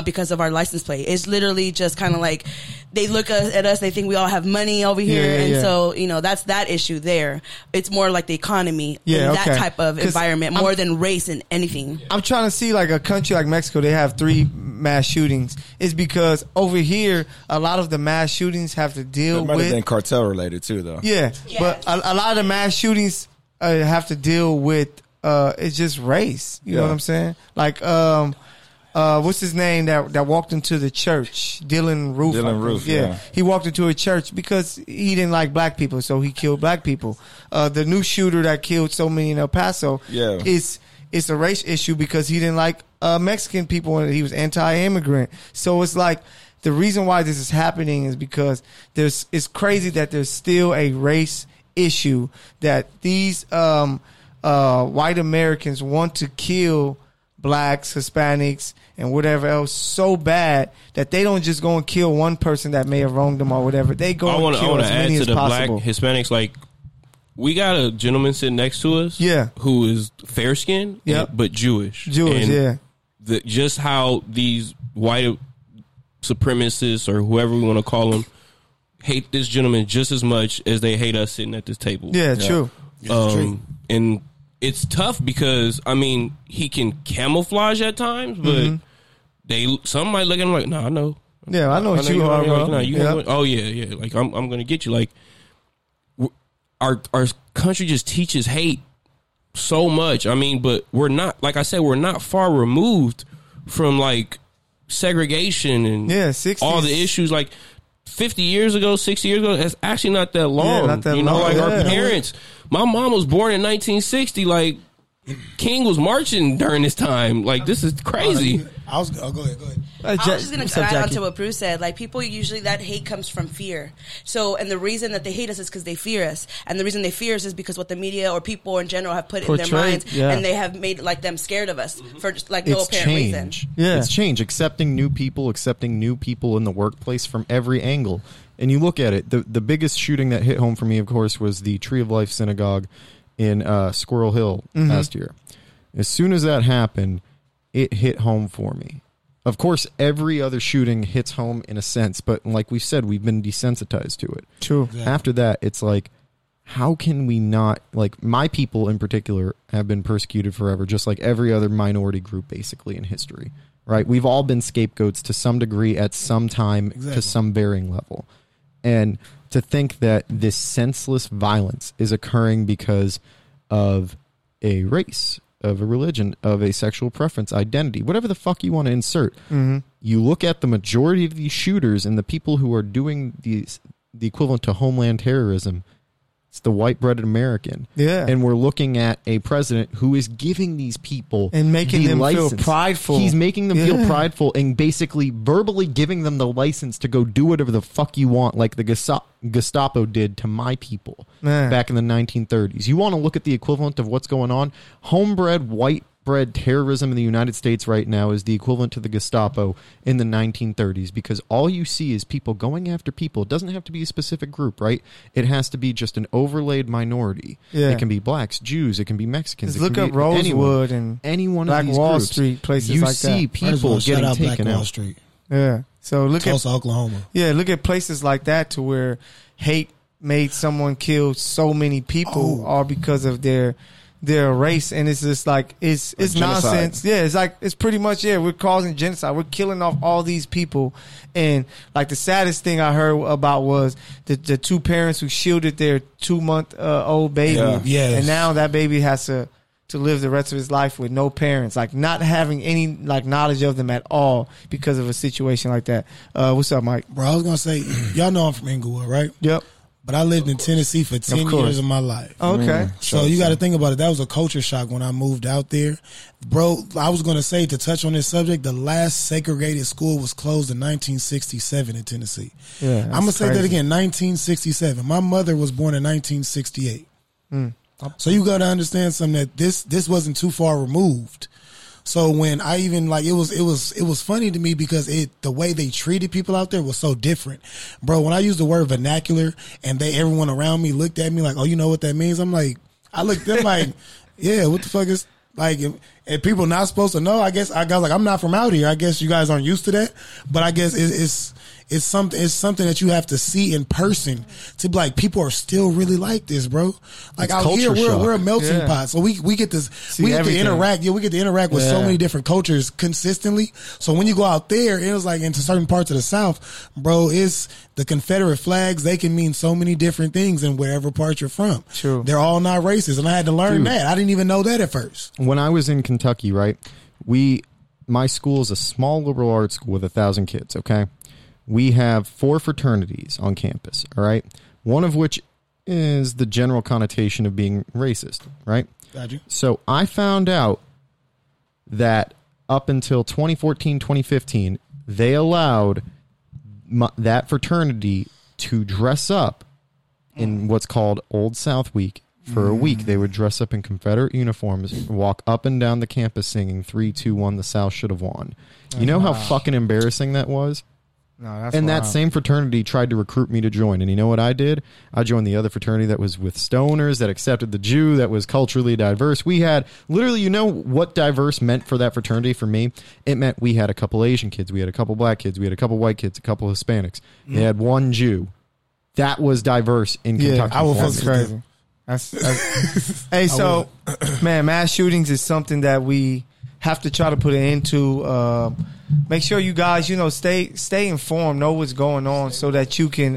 because of our license plate. It's literally just kind of like they look at us, they think we all have money over here. And so, you know, that's that issue there. It's more like the economy and that type of environment more than race and anything. I'm trying to see like a country like Mexico, they have 3 mass shootings. It's because over here, a lot of the mass shootings have to deal with. It might have been cartel related too, though. Yeah. But a lot of the mass shootings have to deal with, it's just race. You know what I'm saying? Like, what's his name that walked into the church? Dylan Roof. Yeah. He walked into a church because he didn't like black people, so he killed black people. The new shooter that killed so many in El Paso is a race issue because he didn't like Mexican people and he was anti-immigrant. So it's like the reason why this is happening is because it's crazy that there's still a race issue that these white Americans want to kill blacks, Hispanics, and whatever else so bad that they don't just go and kill one person that may have wronged them or whatever. They go and kill as many as possible. I want to add to the black Hispanics, like, we got a gentleman sitting next to us who is fair-skinned but Jewish. Just how these white supremacists or whoever we want to call them hate this gentleman just as much as they hate us sitting at this table. True. And it's tough because, I mean, he can camouflage at times, but some might look at him like, "No, I know." Yeah, I know what you are. Like, no, you know what? Oh yeah. Like I'm gonna get you. Like our country just teaches hate so much. I mean, but we're not. Like I said, we're not far removed from like segregation and all the issues. Like 50 years ago, 60 years ago, that's actually not that long. Our parents, my mom was born in 1960. Like, King was marching during this time. Like, this is crazy. Go ahead. I was just going to add on to what Bruce said. Like, people usually, that hate comes from fear. So, and the reason that they hate us is because they fear us. And the reason they fear us is because what the media or people in general have put in their minds. Yeah. And they have made, like, them scared of us for, like, no apparent reason. Yeah. It's change. Accepting new people in the workplace from every angle. And you look at it, the biggest shooting that hit home for me, of course, was the Tree of Life Synagogue in Squirrel Hill last year. As soon as that happened, it hit home for me. Of course, every other shooting hits home in a sense, but like we said, we've been desensitized to it. True. Exactly. After that, it's like, how can we not, like, my people in particular have been persecuted forever, just like every other minority group basically in history, right? We've all been scapegoats to some degree at some time to some varying level. And to think that this senseless violence is occurring because of a race, of a religion, of a sexual preference, identity, whatever the fuck you want to insert. You look at the majority of these shooters and the people who are doing the equivalent to homeland terrorism. It's the white-breaded American. Yeah. And we're looking at a president who is giving these people and making them feel prideful. He's making them feel prideful and basically verbally giving them the license to go do whatever the fuck you want, like the Gestapo did to my people back in the 1930s. You want to look at the equivalent of what's going on? Homebred, white-bred terrorism in the United States right now is the equivalent to the Gestapo in the 1930s, because all you see is people going after people. It doesn't have to be a specific group, right? It has to be just an overlaid minority. Yeah. It can be blacks, Jews, it can be Mexicans. It can look up Rosewood and any one of these Wall Street places like that. You see people getting taken out. Yeah. So look at Tulsa, Oklahoma. Yeah, look at places like that to where hate made someone kill so many people all because of their race, and it's just like it's nonsense. Yeah, it's like it's pretty much we're causing genocide. We're killing off all these people, and like the saddest thing I heard about was the two parents who shielded their 2-month old baby, and now that baby has to live the rest of his life with no parents, like not having any like knowledge of them at all because of a situation like that. What's up, Mike? Bro, I was gonna say, y'all know I'm from Inglewood, right? Yep. But I lived in Tennessee for 10 years of my life. Okay. So you got to think about it. That was a culture shock when I moved out there. Bro, I was going to say, to touch on this subject, the last segregated school was closed in 1967 in Tennessee. Yeah, I'm going to say that again, 1967. My mother was born in 1968. So you got to understand something, that this wasn't too far removed. So when I even like it was funny to me because the way they treated people out there was so different, bro. When I used the word vernacular and everyone around me looked at me like, oh, you know what that means? I'm like, I looked at them like, yeah, what the fuck is like? If people not supposed to know, I guess I got like, I'm not from out here. I guess you guys aren't used to that, but I guess it's It's something that you have to see in person to be like, people are still really like this, bro. Like, it's out here, we're a melting pot. So we get this, see, we get everything. To interact. Yeah, we get to interact with so many different cultures consistently. So when you go out there, it was like into certain parts of the South, bro, it's the Confederate flags. They can mean so many different things in wherever part you're from. True. They're all not racist. And I had to learn that. I didn't even know that at first. When I was in Kentucky, right, my school is a small liberal arts school with 1,000 kids, okay? We have 4 fraternities on campus, all right? One of which is the general connotation of being racist, right? Got you. So I found out that up until 2014, 2015, they allowed that fraternity to dress up in what's called Old South Week. For a week, they would dress up in Confederate uniforms and walk up and down the campus singing 3, 2, 1, the South should have won. You know how fucking embarrassing that was? No, that's and wild. That same fraternity tried to recruit me to join. And you know what I did? I joined the other fraternity that was with stoners, that accepted the Jew, that was culturally diverse. We had literally, you know what diverse meant for that fraternity for me? It meant we had a couple Asian kids, we had a couple black kids, we had a couple white kids, a couple Hispanics. They had one Jew. That was diverse in Kentucky. I will feel crazy. That's hey, so man, mass shootings is something that we have to try to put an end to. Make sure you guys, you know, stay informed, know what's going on, so that you can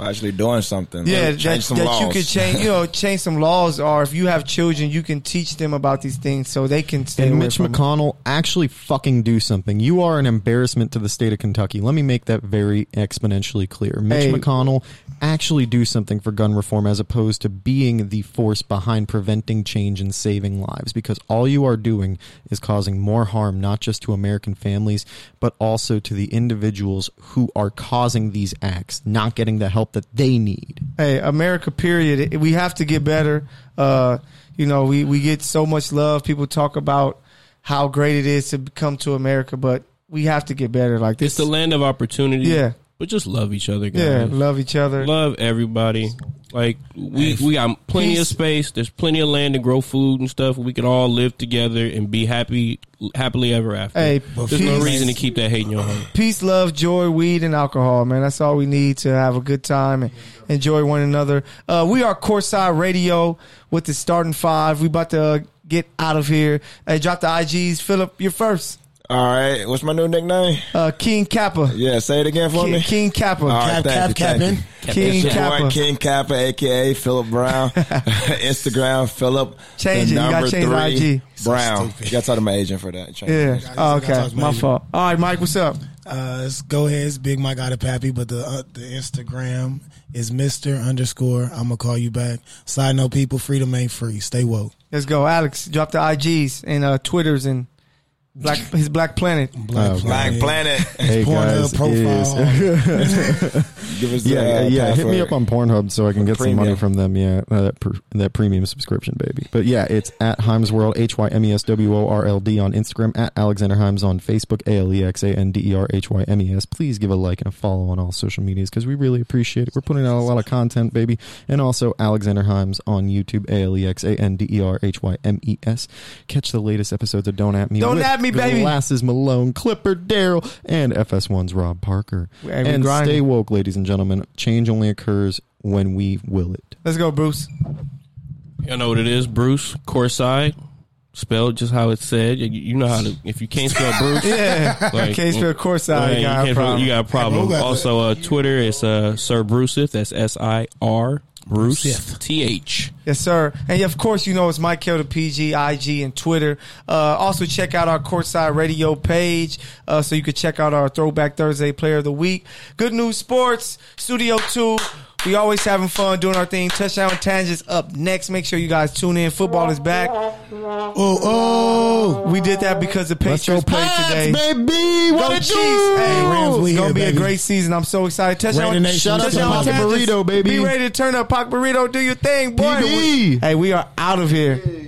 actually doing something. Yeah, that you could change, you know, change some laws, or if you have children, you can teach them about these things so they can stay. And Mitch McConnell actually fucking do something. You are an embarrassment to the state of Kentucky. Let me make that very exponentially clear. Mitch McConnell actually do something for gun reform, as opposed to being the force behind preventing change and saving lives, because all you are doing is causing more harm, not just to American families, but also to the individuals who are causing these acts, not getting the help that they need. Hey, America, period. We have to get better. You know, we get so much love. People talk about how great it is to come to America, but we have to get better. Like this. It's the land of opportunity. Yeah. But just love each other, guys. Yeah, love each other. Love everybody. Like, we got plenty of space. There's plenty of land to grow food and stuff. We can all live together and be happily ever after. Hey, there's no reason to keep that hate in your heart. Peace, love, joy, weed, and alcohol, man. That's all we need to have a good time and enjoy one another. We are Courtside Radio with the starting five. We about to get out of here. Hey, drop the IGs. Philip, you're first. All right, what's my new nickname? King Kappa. Yeah, say it again for me. King Kappa. All right, thank you. King Kappa, a.k.a. Philip Brown. Instagram, Philip. Change it. You got to change my IG. Brown. So you got to talk to my agent for that. Yeah. Oh, okay, my fault. All right, Mike, what's up? Let's go ahead. It's Big Mike out of Pappy, but the Instagram is Mr. _ I'm going to call you back. Side note, people, freedom ain't free. Stay woke. Let's go. Alex, drop the IGs and Twitters and... Black Planet. Black Planet. Hey guys, give us hit me up on Pornhub so I can get some money from them. Yeah, that premium subscription, baby. But yeah, it's at Himesworld, HYMESWORLD on Instagram, at Alexander Himes on Facebook, ALEXANDERHYMES. Please give a like and a follow on all social medias because we really appreciate it. We're putting out a lot of content, baby, and also Alexander Himes on YouTube, ALEXANDERHYMES. Catch the latest episodes of Don't At Me. Don't At Me. Baby. Glasses Malone, Clipper Daryl, and FS1's Rob Parker. And stay woke, ladies and gentlemen. Change only occurs when we will it. Let's go, Bruce. You know what it is, Bruce Courtside. Spelled just how it's said. You know how to. If you can't spell Bruce, like, can't spell Courtside, you got a problem. Also, Twitter is Sir Bruceth. That's SIR. Bruce TH. Yes, sir. And of course, you know, it's Mike Kelder, PG, IG, and Twitter. Also, check out our Courtside Radio page so you can check out our Throwback Thursday Player of the Week. Good News Sports, Studio 2. We always having fun doing our thing. Touchdown Tangents up next. Make sure you guys tune in. Football is back. Oh, we did that because the Patriots played today. Baby, what it do? Hey, Rams, it's gonna be a great season. I'm so excited. Touchdown, shut up, Pock Burrito, baby. Be ready to turn up, Pock Burrito. Do your thing, boy. Hey, we are out of here.